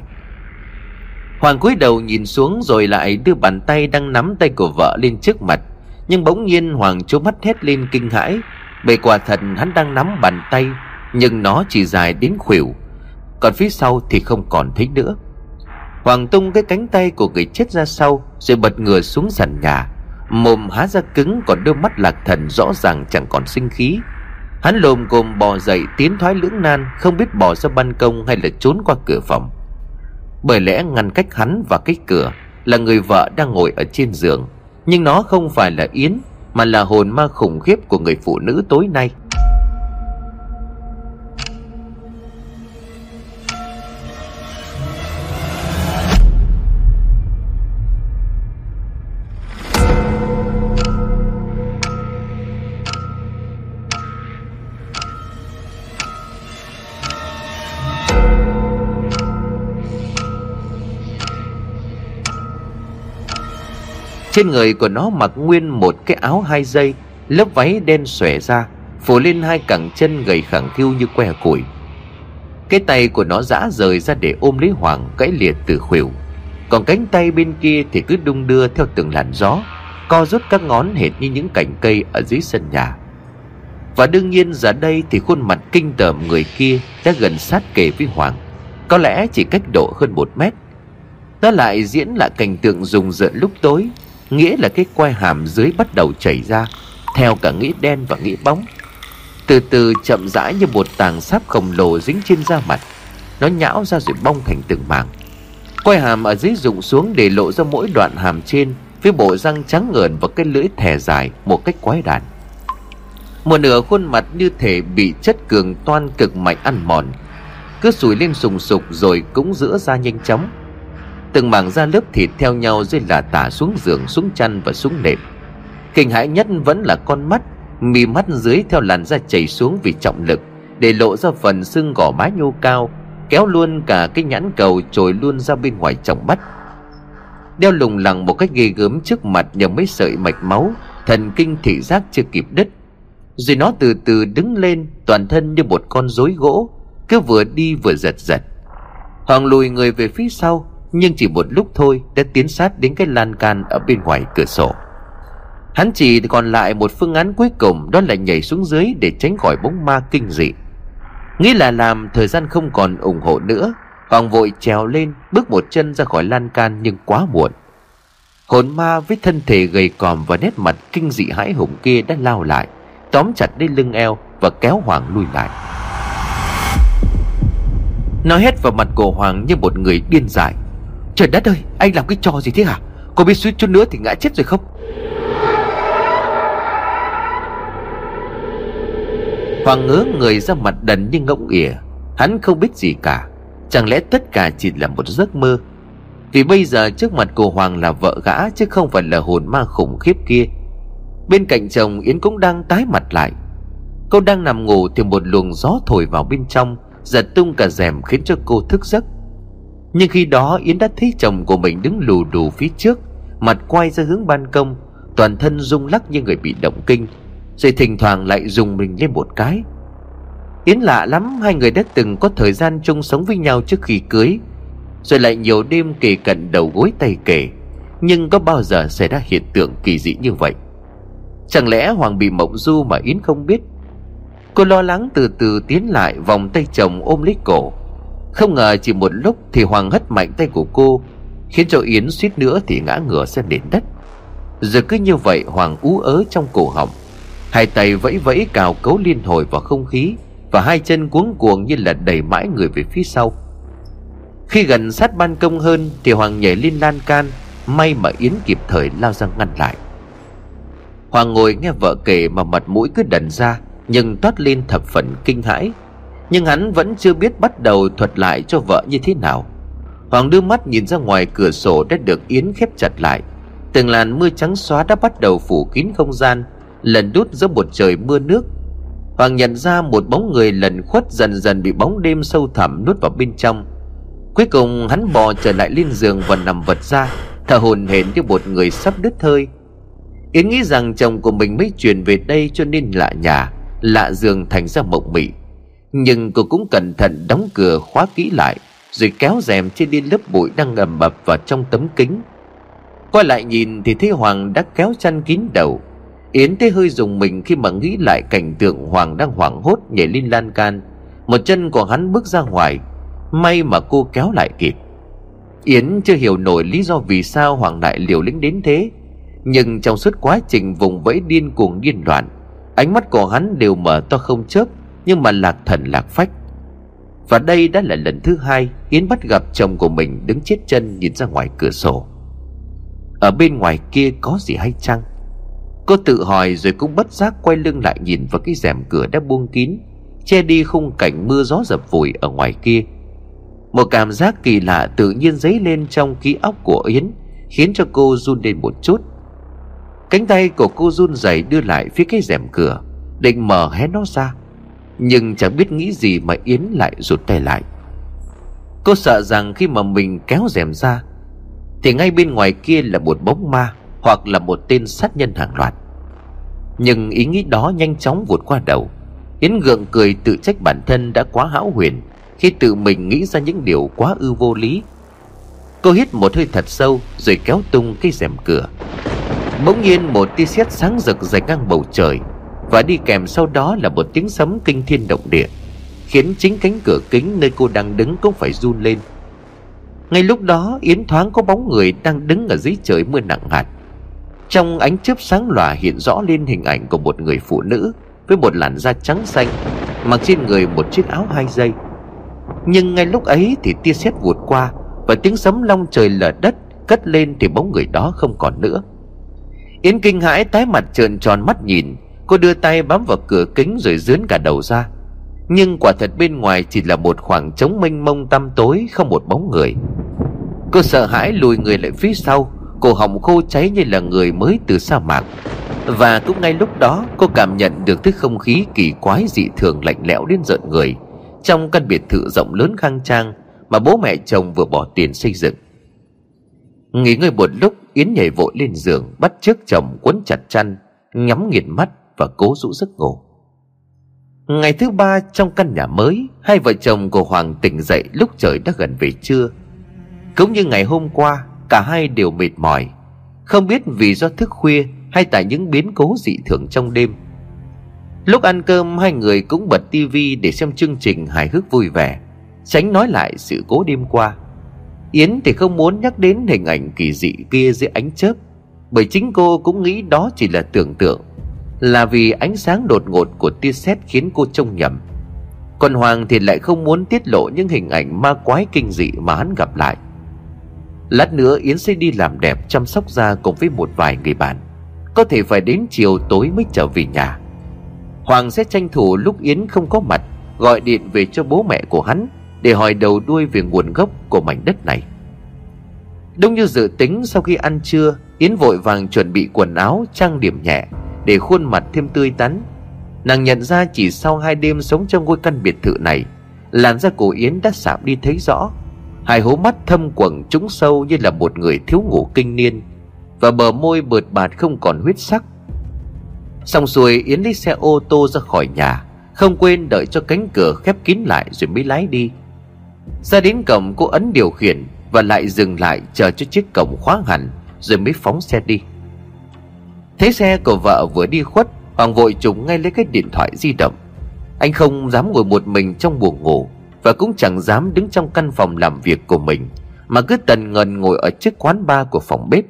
Hoàng cúi đầu nhìn xuống rồi lại đưa bàn tay đang nắm tay của vợ lên trước mặt, nhưng bỗng nhiên Hoàng trố mắt hét lên kinh hãi, bởi quả thật hắn đang nắm bàn tay nhưng nó chỉ dài đến khuỷu, còn phía sau thì không còn thấy nữa. Hoàng tung cái cánh tay của người chết ra sau rồi bật ngửa xuống sàn nhà, mồm há ra cứng, còn đôi mắt lạc thần rõ ràng chẳng còn sinh khí. Hắn lồm cồm bò dậy, tiến thoái lưỡng nan, không biết bò ra ban công hay là trốn qua cửa phòng. Bởi lẽ ngăn cách hắn và cái cửa là người vợ đang ngồi ở trên giường, nhưng nó không phải là Yến mà là hồn ma khủng khiếp của người phụ nữ tối nay. Trên người của nó mặc nguyên một cái áo hai dây, lớp váy đen xòe ra phủ lên hai cẳng chân gầy khẳng khiu như que củi. Cái tay của nó giã rời ra để ôm lấy Hoàng gãy liệt từ khuỷu, còn cánh tay bên kia thì cứ đung đưa theo từng làn gió, co rút các ngón hệt như những cành cây ở dưới sân nhà. Và đương nhiên giờ đây thì khuôn mặt kinh tởm người kia đã gần sát kề với Hoàng, có lẽ chỉ cách độ hơn 1 mét. Nó lại diễn lại cảnh tượng rùng rợn lúc tối, nghĩa là cái quai hàm dưới bắt đầu chảy ra theo cả nghĩa đen và nghĩa bóng, từ từ chậm rãi như một tàng sáp khổng lồ dính trên da mặt. Nó nhão ra rồi bong thành từng mảng. Quai hàm ở dưới rụng xuống để lộ ra mỗi đoạn hàm trên với bộ răng trắng ngợn và cái lưỡi thè dài một cách quái đản. Một nửa khuôn mặt như thể bị chất cường toan cực mạnh ăn mòn, cứ sùi lên sùng sục rồi cũng rữa ra nhanh chóng. Từng mảng da lớp thịt theo nhau rơi lả tả xuống giường, xuống chăn và xuống nệm. Kinh hãi nhất vẫn là con mắt, mí mắt dưới theo làn da chảy xuống vì trọng lực, để lộ ra phần xương gò má nhô cao, kéo luôn cả cái nhãn cầu trồi luôn ra bên ngoài tròng mắt, đeo lủng lẳng một cách ghê gớm trước mặt nhờ mấy sợi mạch máu, thần kinh thị giác chưa kịp đứt. Rồi nó từ từ đứng lên, toàn thân như một con rối gỗ, cứ vừa đi vừa giật giật. Hoàng lùi người về phía sau, nhưng chỉ một lúc thôi đã tiến sát đến cái lan can ở bên ngoài cửa sổ. Hắn chỉ còn lại một phương án cuối cùng, đó là nhảy xuống dưới để tránh khỏi bóng ma kinh dị. Nghĩ là làm, thời gian không còn ủng hộ nữa. Hoàng vội trèo lên, bước một chân ra khỏi lan can nhưng quá muộn. Hồn ma với thân thể gầy còm và nét mặt kinh dị hãi hùng kia đã lao lại, tóm chặt đến lưng eo và kéo Hoàng lùi lại. Nó hét vào mặt của Hoàng như một người điên dại. Trời đất ơi, anh làm cái trò gì thế hả? Có biết suýt chút nữa thì ngã chết rồi không? Hoàng ngớ người ra mặt đần như ngỗng ỉa. Hắn không biết gì cả. Chẳng lẽ tất cả chỉ là một giấc mơ? Vì bây giờ trước mặt cô Hoàng là vợ gã chứ không phải là hồn ma khủng khiếp kia. Bên cạnh chồng, Yến cũng đang tái mặt lại. Cô đang nằm ngủ thì một luồng gió thổi vào bên trong, giật tung cả rèm khiến cho cô thức giấc. Nhưng khi đó Yến đã thấy chồng của mình đứng lù đù phía trước, mặt quay ra hướng ban công, toàn thân rung lắc như người bị động kinh, rồi thỉnh thoảng lại rùng mình lên một cái. Yến lạ lắm, hai người đã từng có thời gian chung sống với nhau trước khi cưới, rồi lại nhiều đêm kề cận đầu gối tay kề, nhưng có bao giờ xảy ra hiện tượng kỳ dị như vậy? Chẳng lẽ Hoàng bị mộng du mà Yến không biết? Cô lo lắng từ từ tiến lại, vòng tay chồng ôm lấy cổ. Không ngờ chỉ một lúc thì Hoàng hất mạnh tay của cô, khiến cho Yến suýt nữa thì ngã ngửa ra nền đất. Giờ cứ như vậy Hoàng ú ớ trong cổ họng, hai tay vẫy vẫy cào cấu liên hồi vào không khí, và hai chân cuống cuồng như là đẩy mãi người về phía sau. Khi gần sát ban công hơn thì Hoàng nhảy lên lan can, may mà Yến kịp thời lao ra ngăn lại. Hoàng ngồi nghe vợ kể mà mặt mũi cứ đần ra, nhưng toát lên thập phần kinh hãi. Nhưng hắn vẫn chưa biết bắt đầu thuật lại cho vợ như thế nào. Hoàng đưa mắt nhìn ra ngoài cửa sổ đã được Yến khép chặt lại. Từng làn mưa trắng xóa đã bắt đầu phủ kín không gian, lần đút giữa một trời mưa nước. Hoàng nhận ra một bóng người lần khuất dần dần bị bóng đêm sâu thẳm nuốt vào bên trong. Cuối cùng hắn bò trở lại lên giường và nằm vật ra, thở hổn hển như một người sắp đứt hơi. Yến nghĩ rằng chồng của mình mới chuyển về đây cho nên lạ nhà, lạ giường thành ra mộng mị. Nhưng cô cũng cẩn thận đóng cửa khóa kỹ lại, rồi kéo rèm che đi lớp bụi đang ẩm ập vào trong tấm kính. Quay lại nhìn thì thấy Hoàng đã kéo chăn kín đầu. Yến thấy hơi rùng mình khi mà nghĩ lại cảnh tượng Hoàng đang hoảng hốt nhảy lên lan can, một chân của hắn bước ra ngoài. May mà cô kéo lại kịp. Yến chưa hiểu nổi lý do vì sao Hoàng lại liều lĩnh đến thế, nhưng trong suốt quá trình vùng vẫy điên cuồng điên loạn, ánh mắt của hắn đều mở to không chớp, nhưng mà lạc thần lạc phách. Và đây đã là lần thứ hai Yến bắt gặp chồng của mình đứng chết chân nhìn ra ngoài cửa sổ. Ở bên ngoài kia có gì hay chăng? Cô tự hỏi, rồi cũng bất giác quay lưng lại nhìn vào cái rèm cửa đã buông kín, che đi khung cảnh mưa gió dập vùi ở ngoài kia. Một cảm giác kỳ lạ tự nhiên dấy lên trong ký óc của Yến, khiến cho cô run lên một chút. Cánh tay của cô run rẩy đưa lại phía cái rèm cửa, định mở hé nó ra, nhưng chẳng biết nghĩ gì mà Yến lại rụt tay lại. Cô sợ rằng khi mà mình kéo rèm ra thì ngay bên ngoài kia là một bóng ma, hoặc là một tên sát nhân hàng loạt. Nhưng ý nghĩ đó nhanh chóng vụt qua đầu. Yến gượng cười tự trách bản thân đã quá hão huyền khi tự mình nghĩ ra những điều quá ư vô lý. Cô hít một hơi thật sâu rồi kéo tung cái rèm cửa. Bỗng nhiên một tia sét sáng rực rạch ngang bầu trời, và đi kèm sau đó là một tiếng sấm kinh thiên động địa, khiến chính cánh cửa kính nơi cô đang đứng cũng phải run lên. Ngay lúc đó Yến thoáng có bóng người đang đứng ở dưới trời mưa nặng hạt. Trong ánh chớp sáng lòa hiện rõ lên hình ảnh của một người phụ nữ với một làn da trắng xanh, mặc trên người một chiếc áo 2 dây. Nhưng ngay lúc ấy thì tia sét vụt qua, và tiếng sấm long trời lở đất cất lên thì bóng người đó không còn nữa. Yến kinh hãi tái mặt, trợn tròn mắt nhìn. Cô đưa tay bám vào cửa kính rồi dướn cả đầu ra, nhưng quả thật bên ngoài chỉ là một khoảng trống mênh mông tăm tối, không một bóng người. Cô sợ hãi lùi người lại phía sau, cổ họng khô cháy như là người mới từ sa mạc. Và cũng ngay lúc đó cô cảm nhận được thứ không khí kỳ quái dị thường lạnh lẽo đến rợn người trong căn biệt thự rộng lớn khang trang mà bố mẹ chồng vừa bỏ tiền xây dựng. Nghỉ ngơi một lúc, Yến nhảy vội lên giường, bắt chước chồng quấn chặt chăn, nhắm nghiền mắt và cố rũ giấc ngủ. Ngày thứ ba trong căn nhà mới, hai vợ chồng của Hoàng tỉnh dậy lúc trời đã gần về trưa. Cũng như ngày hôm qua, cả hai đều mệt mỏi, không biết vì do thức khuya hay tại những biến cố dị thường trong đêm. Lúc ăn cơm hai người cũng bật tivi để xem chương trình hài hước vui vẻ, tránh nói lại sự cố đêm qua. Yến thì không muốn nhắc đến hình ảnh kỳ dị kia dưới ánh chớp, bởi chính cô cũng nghĩ đó chỉ là tưởng tượng, là vì ánh sáng đột ngột của tia sét khiến cô trông nhầm. Còn Hoàng thì lại không muốn tiết lộ những hình ảnh ma quái kinh dị mà hắn gặp lại. Lát nữa Yến sẽ đi làm đẹp chăm sóc da cùng với một vài người bạn, có thể phải đến chiều tối mới trở về nhà. Hoàng sẽ tranh thủ lúc Yến không có mặt, gọi điện về cho bố mẹ của hắn để hỏi đầu đuôi về nguồn gốc của mảnh đất này. Đúng như dự tính, sau khi ăn trưa Yến vội vàng chuẩn bị quần áo, trang điểm nhẹ để khuôn mặt thêm tươi tắn. Nàng nhận ra chỉ sau 2 đêm sống trong ngôi căn biệt thự này, làn da của Yến đã sạm đi thấy rõ. Hai hố mắt thâm quầng trũng sâu như là một người thiếu ngủ kinh niên, và bờ môi bợt bạt không còn huyết sắc. Xong xuôi, Yến lấy xe ô tô ra khỏi nhà, không quên đợi cho cánh cửa khép kín lại rồi mới lái đi. Ra đến cổng, cô ấn điều khiển và lại dừng lại chờ cho chiếc cổng khóa hẳn rồi mới phóng xe đi. Thấy xe của vợ vừa đi khuất, Hoàng vội trùng ngay lấy cái điện thoại di động. Anh không dám ngồi một mình trong buồng ngủ, và cũng chẳng dám đứng trong căn phòng làm việc của mình, mà cứ tần ngần ngồi ở chiếc quán bar của phòng bếp.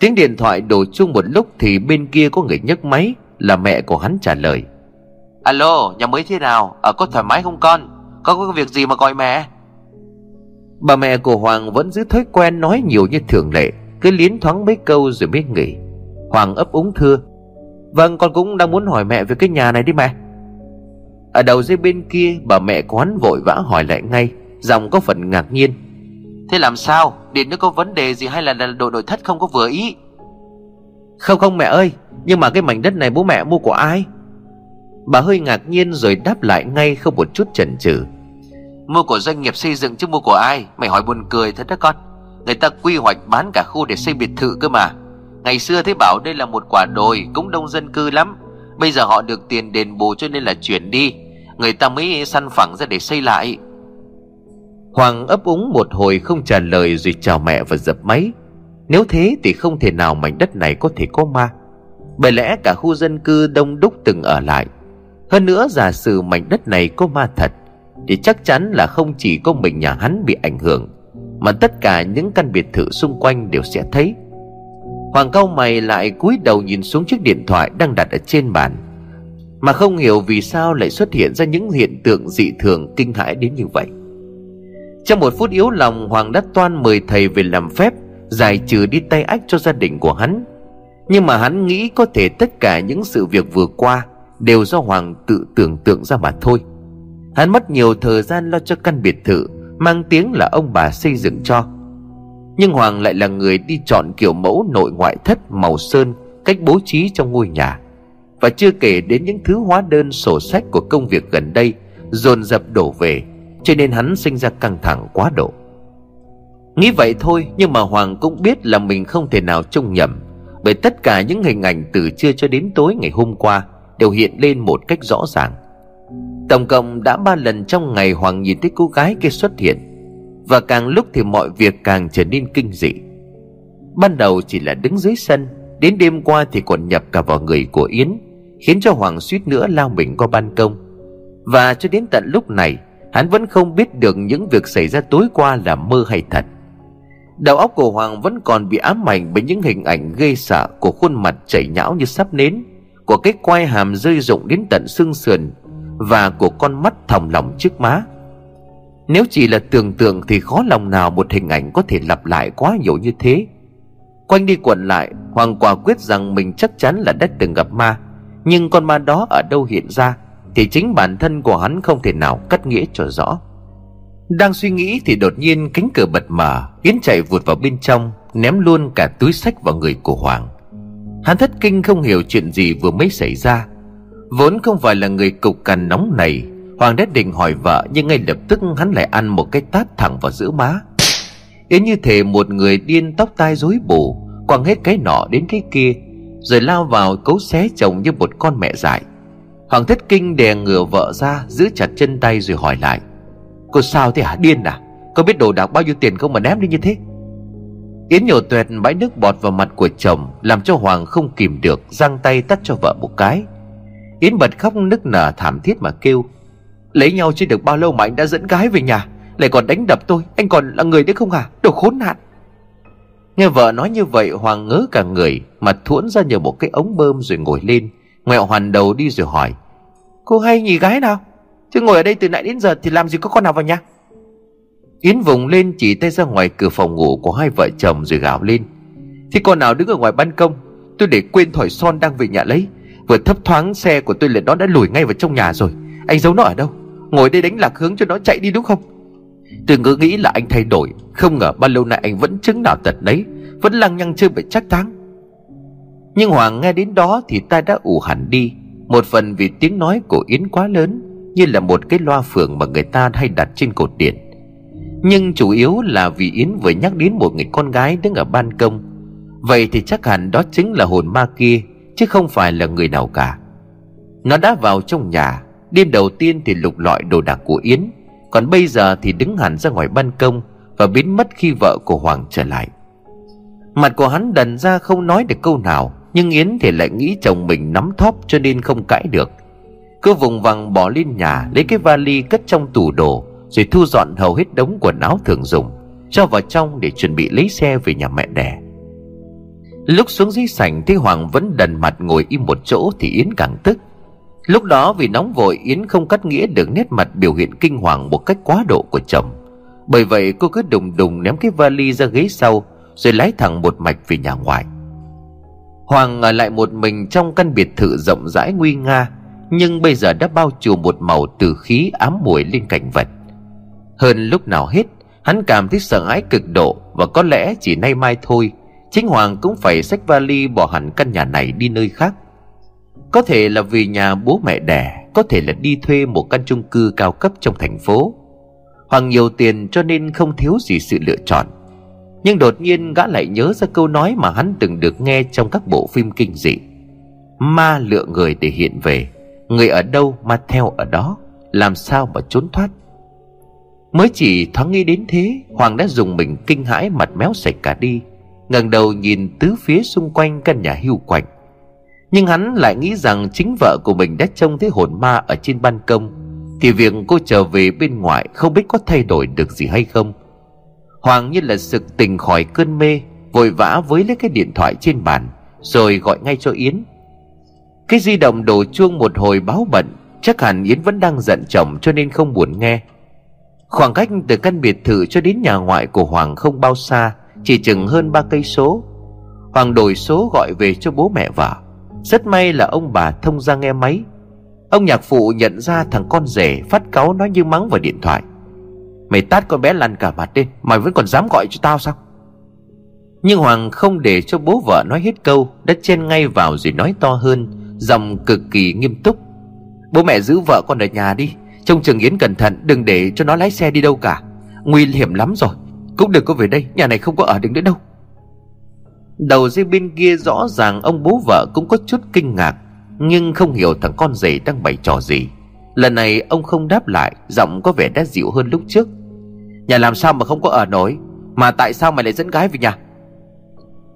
Tiếng điện thoại đổ chuông một lúc thì bên kia có người nhấc máy, là mẹ của hắn trả lời. Alo, nhà mới thế nào? Có thoải mái không con? Con có việc gì mà gọi mẹ? Bà mẹ của Hoàng vẫn giữ thói quen nói nhiều như thường lệ, cứ liến thoáng mấy câu rồi mới nghỉ. Hoàng ấp úng thưa, vâng, con cũng đang muốn hỏi mẹ về cái nhà này đi mẹ. Ở đầu dây bên kia, bà mẹ của hắn vội vã hỏi lại ngay, giọng có phần ngạc nhiên. Thế làm sao? Điện nó có vấn đề gì hay là đồ nội thất không có vừa ý? Không mẹ ơi, nhưng mà cái mảnh đất này bố mẹ mua của ai? Bà hơi ngạc nhiên rồi đáp lại ngay không một chút chần chừ. Mua của doanh nghiệp xây dựng chứ mua của ai? Mày hỏi buồn cười thật đó con. Người ta quy hoạch bán cả khu để xây biệt thự cơ mà. Ngày xưa thấy bảo đây là một quả đồi, cũng đông dân cư lắm. Bây giờ họ được tiền đền bù cho nên là chuyển đi, người ta mới săn phẳng ra để xây lại. Hoàng ấp úng một hồi không trả lời rồi chào mẹ và dập máy. Nếu thế thì không thể nào mảnh đất này có thể có ma, bởi lẽ cả khu dân cư đông đúc từng ở lại. Hơn nữa, giả sử mảnh đất này có ma thật thì chắc chắn là không chỉ có mình nhà hắn bị ảnh hưởng, mà tất cả những căn biệt thự xung quanh đều sẽ thấy. Hoàng cau mày lại cúi đầu nhìn xuống chiếc điện thoại đang đặt ở trên bàn, mà không hiểu vì sao lại xuất hiện ra những hiện tượng dị thường kinh hãi đến như vậy. Trong một phút yếu lòng, Hoàng đã toan mời thầy về làm phép giải trừ đi tay ách cho gia đình của hắn. Nhưng mà hắn nghĩ có thể tất cả những sự việc vừa qua đều do Hoàng tự tưởng tượng ra mà thôi. Hắn mất nhiều thời gian lo cho căn biệt thự mang tiếng là ông bà xây dựng cho, nhưng Hoàng lại là người đi chọn kiểu mẫu nội ngoại thất, màu sơn, cách bố trí trong ngôi nhà. Và chưa kể đến những thứ hóa đơn sổ sách của công việc gần đây dồn dập đổ về, cho nên hắn sinh ra căng thẳng quá độ. Nghĩ vậy thôi, nhưng mà Hoàng cũng biết là mình không thể nào trông nhầm, bởi tất cả những hình ảnh từ trưa cho đến tối ngày hôm qua đều hiện lên một cách rõ ràng. Tổng cộng đã 3 lần trong ngày Hoàng nhìn thấy cô gái kia xuất hiện, và càng lúc thì mọi việc càng trở nên kinh dị. Ban đầu chỉ là đứng dưới sân, đến đêm qua thì còn nhập cả vào người của Yến, khiến cho Hoàng suýt nữa lao mình qua ban công. Và cho đến tận lúc này, hắn vẫn không biết được những việc xảy ra tối qua là mơ hay thật. Đầu óc của Hoàng vẫn còn bị ám ảnh bởi những hình ảnh ghê sợ của khuôn mặt chảy nhão như sắp nến, của cái quai hàm rơi rụng đến tận xương sườn, và của con mắt thòng lòng trước má. Nếu chỉ là tưởng tượng thì khó lòng nào một hình ảnh có thể lặp lại quá nhiều như thế. Quanh đi quẩn lại, Hoàng quả quyết rằng mình chắc chắn là đã từng gặp ma, nhưng con ma đó ở đâu hiện ra thì chính bản thân của hắn không thể nào cắt nghĩa cho rõ. Đang suy nghĩ thì đột nhiên cánh cửa bật mở, Yến chạy vụt vào bên trong, ném luôn cả túi sách vào người của Hoàng. Hắn thất kinh không hiểu chuyện gì vừa mới xảy ra. Vốn không phải là người cục cằn nóng này, Hoàng đã định hỏi vợ, nhưng ngay lập tức hắn lại ăn một cái tát thẳng vào giữa má. Yến như thể một người điên, tóc tai rối bù, quăng hết cái nọ đến cái kia, rồi lao vào cấu xé chồng như một con mẹ dại. Hoàng thất kinh đè ngửa vợ ra, giữ chặt chân tay rồi hỏi lại, cô sao thế hả, điên à? Có biết đồ đạc bao nhiêu tiền không mà ném đi như thế? Yến nhổ toẹt bãi nước bọt vào mặt của chồng, làm cho Hoàng không kìm được, giang tay tát cho vợ một cái. Yến bật khóc nức nở thảm thiết mà kêu, lấy nhau chưa được bao lâu mà anh đã dẫn gái về nhà, lại còn đánh đập tôi, anh còn là người nữa không hả, đồ khốn nạn. Nghe vợ nói như vậy, Hoàng ngớ cả người, mặt thuẫn ra nhờ một cái ống bơm rồi ngồi lên, ngoẹo hoàn đầu đi rồi hỏi, cô hay nhì gái nào, chứ ngồi ở đây từ nãy đến giờ thì làm gì có con nào vào nhà. Yến vùng lên chỉ tay ra ngoài cửa phòng ngủ của hai vợ chồng rồi gào lên, thì con nào đứng ở ngoài ban công, tôi để quên thỏi son đang về nhà lấy, vừa thấp thoáng xe của tôi lên đó đã lùi ngay vào trong nhà rồi, anh giấu nó ở đâu, ngồi đây đánh lạc hướng cho nó chạy đi đúng không? Tôi cứ nghĩ là anh thay đổi, không ngờ bao lâu nay anh vẫn chứng nào tật đấy, vẫn lăng nhăng chơi bậy trác táng. Nhưng Hoàng nghe đến đó thì tai đã ù hẳn đi, Một phần vì tiếng nói của Yến quá lớn, như là một cái loa phường mà người ta hay đặt trên cột điện. Nhưng chủ yếu là vì Yến vừa nhắc đến một người con gái đứng ở ban công. Vậy thì chắc hẳn đó chính là hồn ma kia, chứ không phải là người nào cả. Nó đã vào trong nhà. Đêm đầu tiên thì lục lọi đồ đạc của Yến, còn bây giờ thì đứng hẳn ra ngoài ban công và biến mất khi vợ của Hoàng trở lại. Mặt của hắn đần ra không nói được câu nào, nhưng Yến thì lại nghĩ chồng mình nắm thóp cho nên không cãi được. Cứ vùng vằng bỏ lên nhà, lấy cái vali cất trong tủ đồ, rồi thu dọn hầu hết đống quần áo thường dùng, cho vào trong để chuẩn bị lấy xe về nhà mẹ đẻ. Lúc xuống dưới sảnh thấy Hoàng vẫn đần mặt ngồi im một chỗ thì Yến càng tức. Lúc đó vì nóng vội, Yến không cắt nghĩa được nét mặt biểu hiện kinh hoàng một cách quá độ của chồng. Bởi vậy cô cứ đùng đùng ném cái vali ra ghế sau, rồi lái thẳng một mạch về nhà ngoài. Hoàng ở lại một mình trong căn biệt thự rộng rãi nguy nga, nhưng bây giờ đã bao trùm một màu từ khí ám muội lên cảnh vật. Hơn lúc nào hết, hắn cảm thấy sợ hãi cực độ, và có lẽ chỉ nay mai thôi, chính Hoàng cũng phải xách vali bỏ hẳn căn nhà này đi nơi khác. Có thể là vì nhà bố mẹ đẻ, có thể là đi thuê một căn chung cư cao cấp trong thành phố. Hoàng nhiều tiền cho nên không thiếu gì sự lựa chọn. Nhưng đột nhiên gã lại nhớ ra câu nói mà hắn từng được nghe trong các bộ phim kinh dị: ma lựa người để hiện về, người ở đâu ma theo ở đó, làm sao mà trốn thoát. Mới chỉ thoáng nghĩ đến thế, Hoàng đã dùng mình kinh hãi, mặt méo sạch cả đi, ngẩng đầu nhìn tứ phía xung quanh căn nhà hiu quạnh. Nhưng hắn lại nghĩ rằng chính vợ của mình đã trông thấy hồn ma ở trên ban công, thì việc cô trở về bên ngoài không biết có thay đổi được gì hay không. Hoàng như là sực tỉnh khỏi cơn mê, vội vã với lấy cái điện thoại trên bàn rồi gọi ngay cho Yến. Cái di động đổ chuông một hồi báo bận, chắc hẳn Yến vẫn đang giận chồng cho nên không buồn nghe. Khoảng cách từ căn biệt thự cho đến nhà ngoại của Hoàng không bao xa, chỉ chừng hơn 3 cây số. Hoàng đổi số gọi về cho bố mẹ vợ. Rất may là ông bà thông ra nghe máy. Ông nhạc phụ nhận ra thằng con rể, phát cáu nói như mắng vào điện thoại: "Mày tát con bé lăn cả mặt đi, mày vẫn còn dám gọi cho tao sao?" Nhưng Hoàng không để cho bố vợ nói hết câu, đã chen ngay vào rồi nói to hơn, giọng cực kỳ nghiêm túc: "Bố mẹ giữ vợ con ở nhà đi, trông chừng Yến cẩn thận, đừng để cho nó lái xe đi đâu cả. Nguy hiểm lắm rồi, cũng đừng có về đây, nhà này không có ở được nữa đâu." Đầu dây bên kia rõ ràng ông bố vợ cũng có chút kinh ngạc, nhưng không hiểu thằng con rể đang bày trò gì. Lần này ông không đáp lại, giọng có vẻ đã dịu hơn lúc trước: "Nhà làm sao mà không có ở nổi, mà tại sao mày lại dẫn gái về nhà?"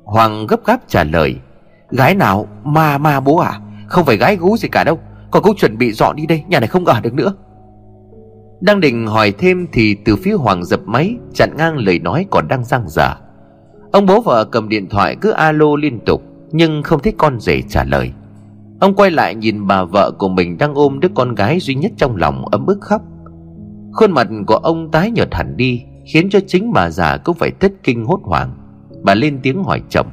Hoàng gấp gáp trả lời: "Gái nào mà bố à, không phải gái gú gì cả đâu, con cũng chuẩn bị dọn đi đây, nhà này không ở được nữa." Đang định hỏi thêm thì từ phía Hoàng dập máy, chặn ngang lời nói còn đang dang dở. Ông bố vợ cầm điện thoại cứ alo liên tục, nhưng không thấy con rể trả lời. Ông quay lại nhìn bà vợ của mình đang ôm đứa con gái duy nhất trong lòng ấm ức khóc. Khuôn mặt của ông tái nhợt hẳn đi, khiến cho chính bà già cũng phải thất kinh hốt hoảng. Bà lên tiếng hỏi chồng: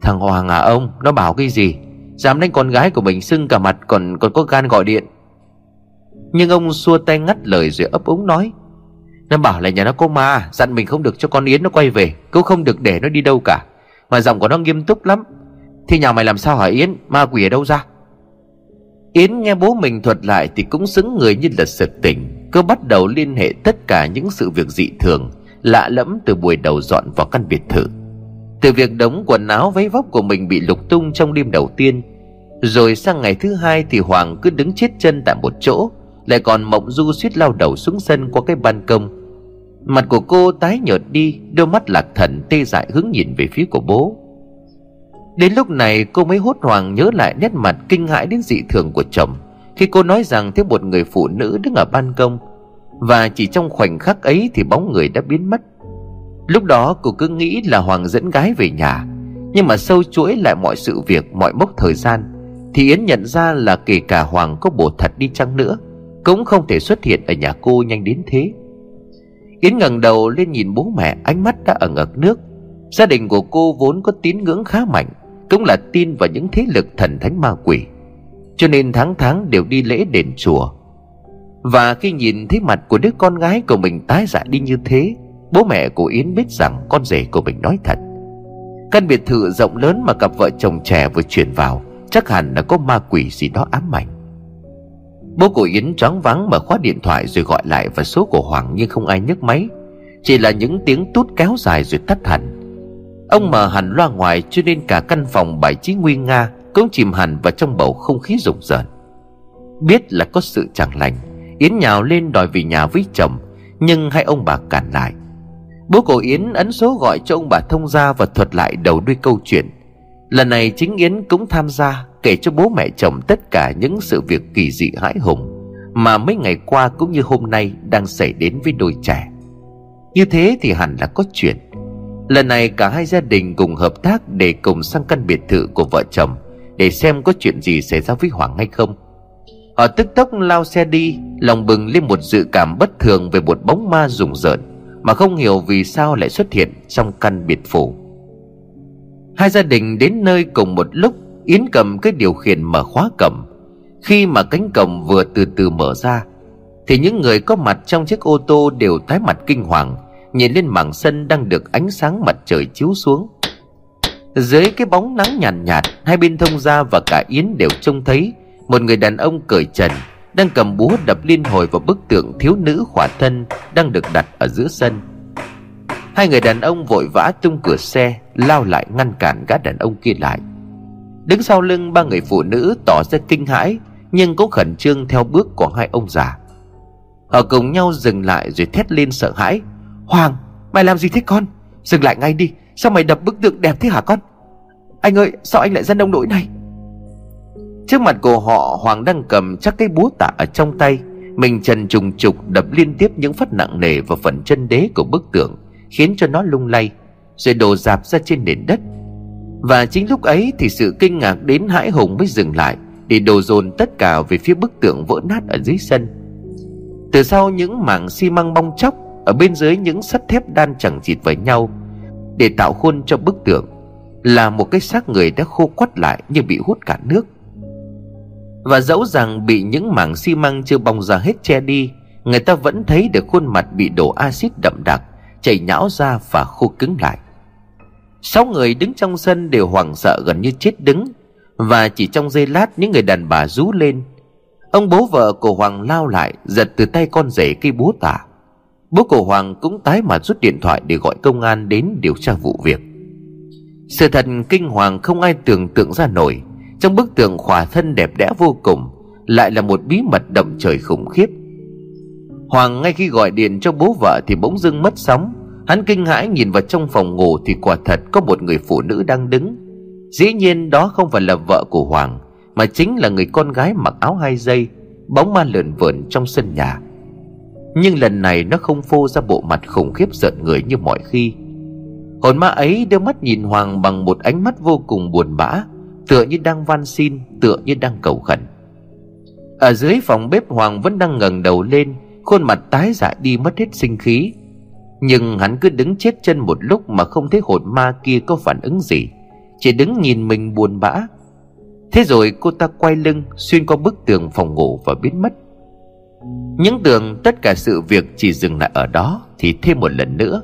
"Thằng Hoàng à ông, nó bảo cái gì? Dám đánh con gái của mình sưng cả mặt, còn có gan gọi điện." Nhưng ông xua tay ngắt lời rồi ấp úng nói: "Nó bảo là nhà nó có ma, dặn mình không được cho con Yến nó quay về, cũng không được để nó đi đâu cả. Mà giọng của nó nghiêm túc lắm. Thì nhà mày làm sao hả Yến, ma quỷ ở đâu ra?" Yến nghe bố mình thuật lại thì cũng sững người như là sực tỉnh. Cứ bắt đầu liên hệ tất cả những sự việc dị thường lạ lẫm từ buổi đầu dọn vào căn biệt thự. Từ việc đống quần áo váy vóc của mình bị lục tung trong đêm đầu tiên, rồi sang ngày thứ hai thì Hoàng cứ đứng chết chân tại một chỗ, lại còn mộng du suýt lao đầu xuống sân qua cái ban công. Mặt của cô tái nhợt đi, đôi mắt lạc thần tê dại hướng nhìn về phía của bố. Đến lúc này cô mới hốt hoảng nhớ lại nét mặt kinh hãi đến dị thường của chồng khi cô nói rằng thấy một người phụ nữ đứng ở ban công, và chỉ trong khoảnh khắc ấy thì bóng người đã biến mất. Lúc đó cô cứ nghĩ là Hoàng dẫn gái về nhà, nhưng mà sâu chuỗi lại mọi sự việc, mọi mốc thời gian, thì Yến nhận ra là kể cả Hoàng có bồ thật đi chăng nữa cũng không thể xuất hiện ở nhà cô nhanh đến thế. Yến ngẩng đầu lên nhìn bố mẹ, ánh mắt đã ẩn ực nước. Gia đình của cô vốn có tín ngưỡng khá mạnh, cũng là tin vào những thế lực thần thánh ma quỷ, cho nên tháng tháng đều đi lễ đền chùa. Và khi nhìn thấy mặt của đứa con gái của mình tái dạ đi như thế, bố mẹ của Yến biết rằng con rể của mình nói thật. Căn biệt thự rộng lớn mà cặp vợ chồng trẻ vừa chuyển vào chắc hẳn là có ma quỷ gì đó ám ảnh. Bố của Yến choáng váng mở khóa điện thoại rồi gọi lại vào số của Hoàng, nhưng không ai nhấc máy, chỉ là những tiếng tút kéo dài rồi tắt hẳn. Ông mở hẳn loa ngoài cho nên cả căn phòng bài trí nguy nga cũng chìm hẳn vào trong bầu không khí rùng rợn. Biết là có sự chẳng lành, Yến nhào lên đòi về nhà với chồng, nhưng hai ông bà cản lại. Bố của Yến ấn số gọi cho ông bà thông gia và thuật lại đầu đuôi câu chuyện. Lần này chính Yến cũng tham gia, kể cho bố mẹ chồng tất cả những sự việc kỳ dị hãi hùng mà mấy ngày qua cũng như hôm nay đang xảy đến với đôi trẻ. Như thế thì hẳn là có chuyện. Lần này cả hai gia đình cùng hợp tác để cùng sang căn biệt thự của vợ chồng để xem có chuyện gì xảy ra với Hoàng hay không. Họ tức tốc lao xe đi, lòng bừng lên một dự cảm bất thường về một bóng ma rùng rợn mà không hiểu vì sao lại xuất hiện trong căn biệt phủ. Hai gia đình đến nơi cùng một lúc. Yến cầm cái điều khiển mở khóa cổng. Khi mà cánh cổng vừa từ từ mở ra thì những người có mặt trong chiếc ô tô đều tái mặt kinh hoàng, nhìn lên mảng sân đang được ánh sáng mặt trời chiếu xuống. Dưới cái bóng nắng nhàn nhạt, hai bên thông gia và cả Yến đều trông thấy một người đàn ông cởi trần đang cầm búa đập liên hồi vào bức tượng thiếu nữ khỏa thân đang được đặt ở giữa sân. Hai người đàn ông vội vã tung cửa xe lao lại ngăn cản gã đàn ông kia lại. Đứng sau lưng ba người phụ nữ tỏ ra kinh hãi nhưng cũng khẩn trương theo bước của hai ông già. Họ cùng nhau dừng lại rồi thét lên sợ hãi. Hoàng, mày làm gì thế con? Dừng lại ngay đi, sao mày đập bức tượng đẹp thế hả con? Anh ơi, sao anh lại ra nông nỗi này? Trước mặt của họ, Hoàng đang cầm chắc cái búa tạ ở trong tay, mình trần trùng trục đập liên tiếp những phát nặng nề vào phần chân đế của bức tượng, khiến cho nó lung lay rồi đổ dạp ra trên nền đất. Và chính lúc ấy thì sự kinh ngạc đến hãi hùng mới dừng lại để đổ dồn tất cả về phía bức tượng vỡ nát ở dưới sân. Từ sau những mảng xi măng bong chóc, ở bên dưới những sắt thép đan chằng chịt với nhau để tạo khuôn cho bức tượng, là một cái xác người đã khô quắt lại như bị hút cả nước. Và dẫu rằng bị những mảng xi măng chưa bong ra hết che đi, người ta vẫn thấy được khuôn mặt bị đổ axit đậm đặc, chảy nhão ra và khô cứng lại. 6 người đứng trong sân đều hoảng sợ gần như chết đứng. Và chỉ trong giây lát những người đàn bà rú lên. Ông bố vợ của Hoàng lao lại giật từ tay con rể cây búa tạ. Bố của Hoàng cũng tái mặt rút điện thoại để gọi công an đến điều tra vụ việc. Sự thật kinh hoàng không ai tưởng tượng ra nổi. Trong bức tượng khỏa thân đẹp đẽ vô cùng lại là một bí mật động trời khủng khiếp. Hoàng ngay khi gọi điện cho bố vợ thì bỗng dưng mất sóng. Hắn kinh hãi nhìn vào trong phòng ngủ thì quả thật có một người phụ nữ đang đứng. Dĩ nhiên đó không phải là vợ của Hoàng, mà chính là người con gái mặc áo 2 dây, bóng ma lượn vờn trong sân nhà. Nhưng lần này nó không phô ra bộ mặt khủng khiếp rợn người như mọi khi. Hồn ma ấy đưa mắt nhìn Hoàng bằng một ánh mắt vô cùng buồn bã, tựa như đang van xin, tựa như đang cầu khẩn. Ở dưới phòng bếp, Hoàng vẫn đang ngẩng đầu lên, khuôn mặt tái dại đi mất hết sinh khí. Nhưng hắn cứ đứng chết chân một lúc mà không thấy hồn ma kia có phản ứng gì, chỉ đứng nhìn mình buồn bã. Thế rồi cô ta quay lưng xuyên qua bức tường phòng ngủ và biến mất. Những tưởng tất cả sự việc chỉ dừng lại ở đó thì thêm một lần nữa,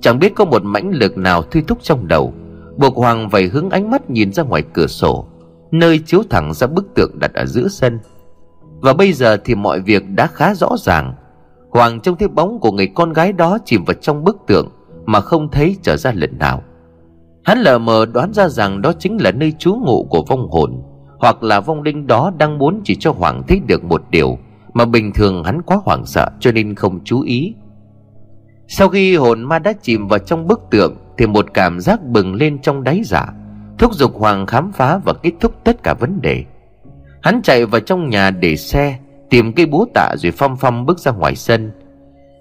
chẳng biết có một mãnh lực nào thôi thúc trong đầu, buộc Hoàng phải hướng ánh mắt nhìn ra ngoài cửa sổ, nơi chiếu thẳng ra bức tượng đặt ở giữa sân. Và bây giờ thì mọi việc đã khá rõ ràng. Hoàng trông thấy bóng của người con gái đó chìm vào trong bức tượng mà không thấy trở ra lần nào. Hắn lờ mờ đoán ra rằng đó chính là nơi trú ngụ của vong hồn, hoặc là vong linh đó đang muốn chỉ cho Hoàng thấy được một điều mà bình thường hắn quá hoảng sợ cho nên không chú ý. Sau khi hồn ma đã chìm vào trong bức tượng thì một cảm giác bừng lên trong đáy dạ, thúc giục Hoàng khám phá và kết thúc tất cả vấn đề. Hắn chạy vào trong nhà để xe, tìm cây búa tạ rồi phăm bước ra ngoài sân.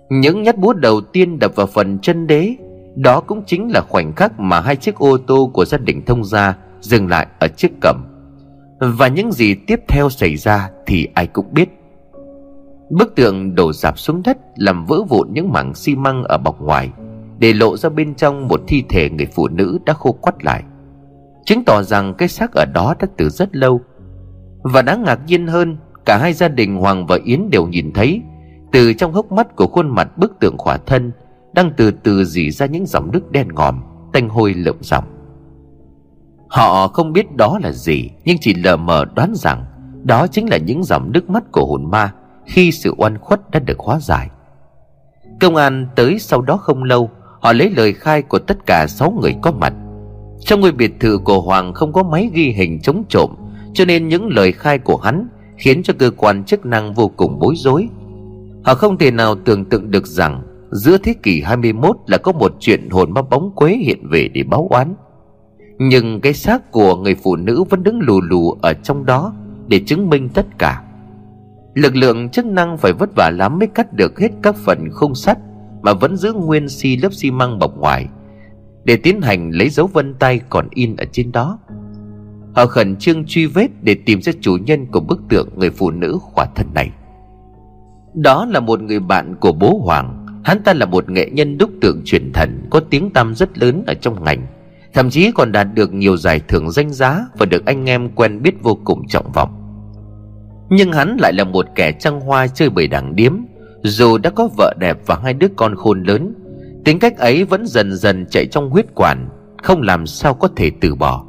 Những nhát búa đầu tiên đập vào phần chân đế. Đó cũng chính là khoảnh khắc mà hai chiếc ô tô của gia đình thông gia dừng lại ở chiếc cẩm. Và những gì tiếp theo xảy ra thì ai cũng biết. Bức tượng đổ rạp xuống đất, làm vỡ vụn những mảng xi măng ở bọc ngoài, để lộ ra bên trong một thi thể người phụ nữ đã khô quắt lại, chứng tỏ rằng cái xác ở đó đã từ rất lâu. Và đáng ngạc nhiên hơn, cả hai gia đình Hoàng và Yến đều nhìn thấy từ trong hốc mắt của khuôn mặt bức tượng khỏa thân đang từ từ rỉ ra những dòng nước đen ngòm, tanh hôi lượm ròng. Họ không biết đó là gì, nhưng chỉ lờ mờ đoán rằng đó chính là những dòng nước mắt của hồn ma khi sự oan khuất đã được hóa giải. Công an tới sau đó không lâu. Họ lấy lời khai của tất cả 6 người có mặt. Trong ngôi biệt thự của Hoàng không có máy ghi hình chống trộm, cho nên những lời khai của hắn khiến cho cơ quan chức năng vô cùng bối rối. Họ không thể nào tưởng tượng được rằng giữa thế kỷ 21 là có một chuyện hồn ma bóng quế hiện về để báo oán. Nhưng cái xác của người phụ nữ vẫn đứng lù lù ở trong đó để chứng minh tất cả. Lực lượng chức năng phải vất vả lắm mới cắt được hết các phần khung sắt mà vẫn giữ nguyên lớp xi măng bọc ngoài để tiến hành lấy dấu vân tay còn in ở trên đó. Họ khẩn trương truy vết để tìm ra chủ nhân của bức tượng người phụ nữ khỏa thân này. Đó là một người bạn của bố Hoàng. Hắn ta là một nghệ nhân đúc tượng truyền thần, có tiếng tăm rất lớn ở trong ngành, thậm chí còn đạt được nhiều giải thưởng danh giá và được anh em quen biết vô cùng trọng vọng. Nhưng hắn lại là một kẻ trăng hoa chơi bời đảng điếm. Dù đã có vợ đẹp và 2 đứa con khôn lớn, tính cách ấy vẫn dần dần chạy trong huyết quản, không làm sao có thể từ bỏ.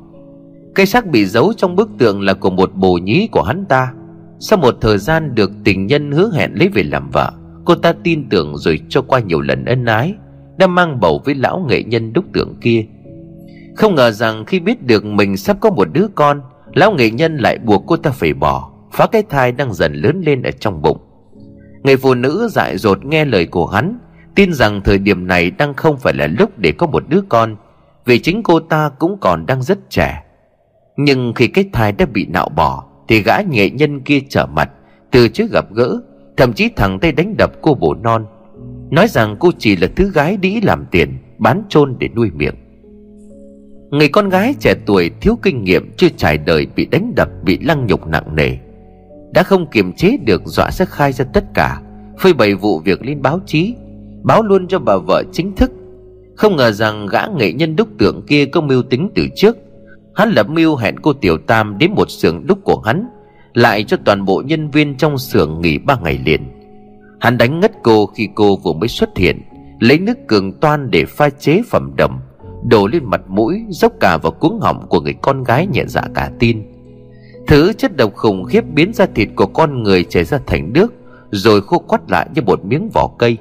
Cái xác bị giấu trong bức tượng là của một bồ nhí của hắn ta. Sau một thời gian được tình nhân hứa hẹn lấy về làm vợ, cô ta tin tưởng rồi cho qua nhiều lần ân ái, đã mang bầu với lão nghệ nhân đúc tượng kia. Không ngờ rằng khi biết được mình sắp có một đứa con, lão nghệ nhân lại buộc cô ta phải bỏ, phá cái thai đang dần lớn lên ở trong bụng. Người phụ nữ dại dột nghe lời của hắn, tin rằng thời điểm này đang không phải là lúc để có một đứa con, vì chính cô ta cũng còn đang rất trẻ. Nhưng khi cái thai đã bị nạo bỏ thì gã nghệ nhân kia trở mặt, từ chối gặp gỡ, thậm chí thẳng tay đánh đập cô bổ non, nói rằng cô chỉ là thứ gái đĩ làm tiền, bán chôn để nuôi miệng. Người con gái trẻ tuổi thiếu kinh nghiệm chưa trải đời bị đánh đập, bị lăng nhục nặng nề, đã không kiềm chế được dọa sẽ khai ra tất cả, phơi bày vụ việc lên báo chí, báo luôn cho bà vợ chính thức. Không ngờ rằng gã nghệ nhân đúc tượng kia có mưu tính từ trước. Hắn lập mưu hẹn cô Tiểu Tam đến một xưởng đúc của hắn, lại cho toàn bộ nhân viên trong xưởng nghỉ 3 ngày liền. Hắn đánh ngất cô khi cô vừa mới xuất hiện, lấy nước cường toan để pha chế phẩm đầm, đổ lên mặt mũi, dốc cả vào cuống họng của người con gái nhẹ dạ cả tin. Thứ chất độc khủng khiếp biến ra thịt của con người chảy ra thành nước, rồi khô quắt lại như một miếng vỏ cây.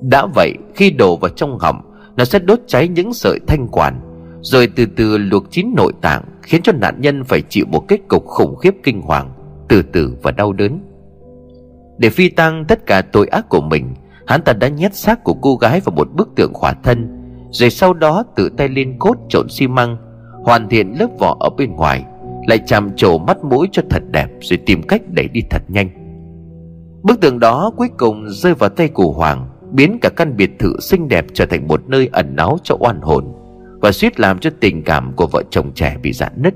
Đã vậy, khi đổ vào trong họng, nó sẽ đốt cháy những sợi thanh quản, rồi từ từ luộc chín nội tạng, khiến cho nạn nhân phải chịu một kết cục khủng khiếp kinh hoàng, từ từ và đau đớn. Để phi tang tất cả tội ác của mình, hắn ta đã nhét xác của cô gái vào một bức tượng khỏa thân, rồi sau đó tự tay lên cốt trộn xi măng, hoàn thiện lớp vỏ ở bên ngoài, lại chạm trổ mắt mũi cho thật đẹp, rồi tìm cách đẩy đi thật nhanh. Bức tượng đó cuối cùng rơi vào tay của Hoàng, biến cả căn biệt thự xinh đẹp trở thành một nơi ẩn náu cho oan hồn, và suýt làm cho tình cảm của vợ chồng trẻ bị rạn nứt.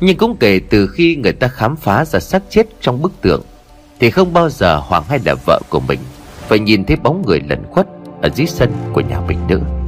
Nhưng cũng kể từ khi người ta khám phá ra xác chết trong bức tượng, thì không bao giờ Hoàng hay là vợ của mình phải nhìn thấy bóng người lẩn khuất ở dưới sân của nhà mình nữa.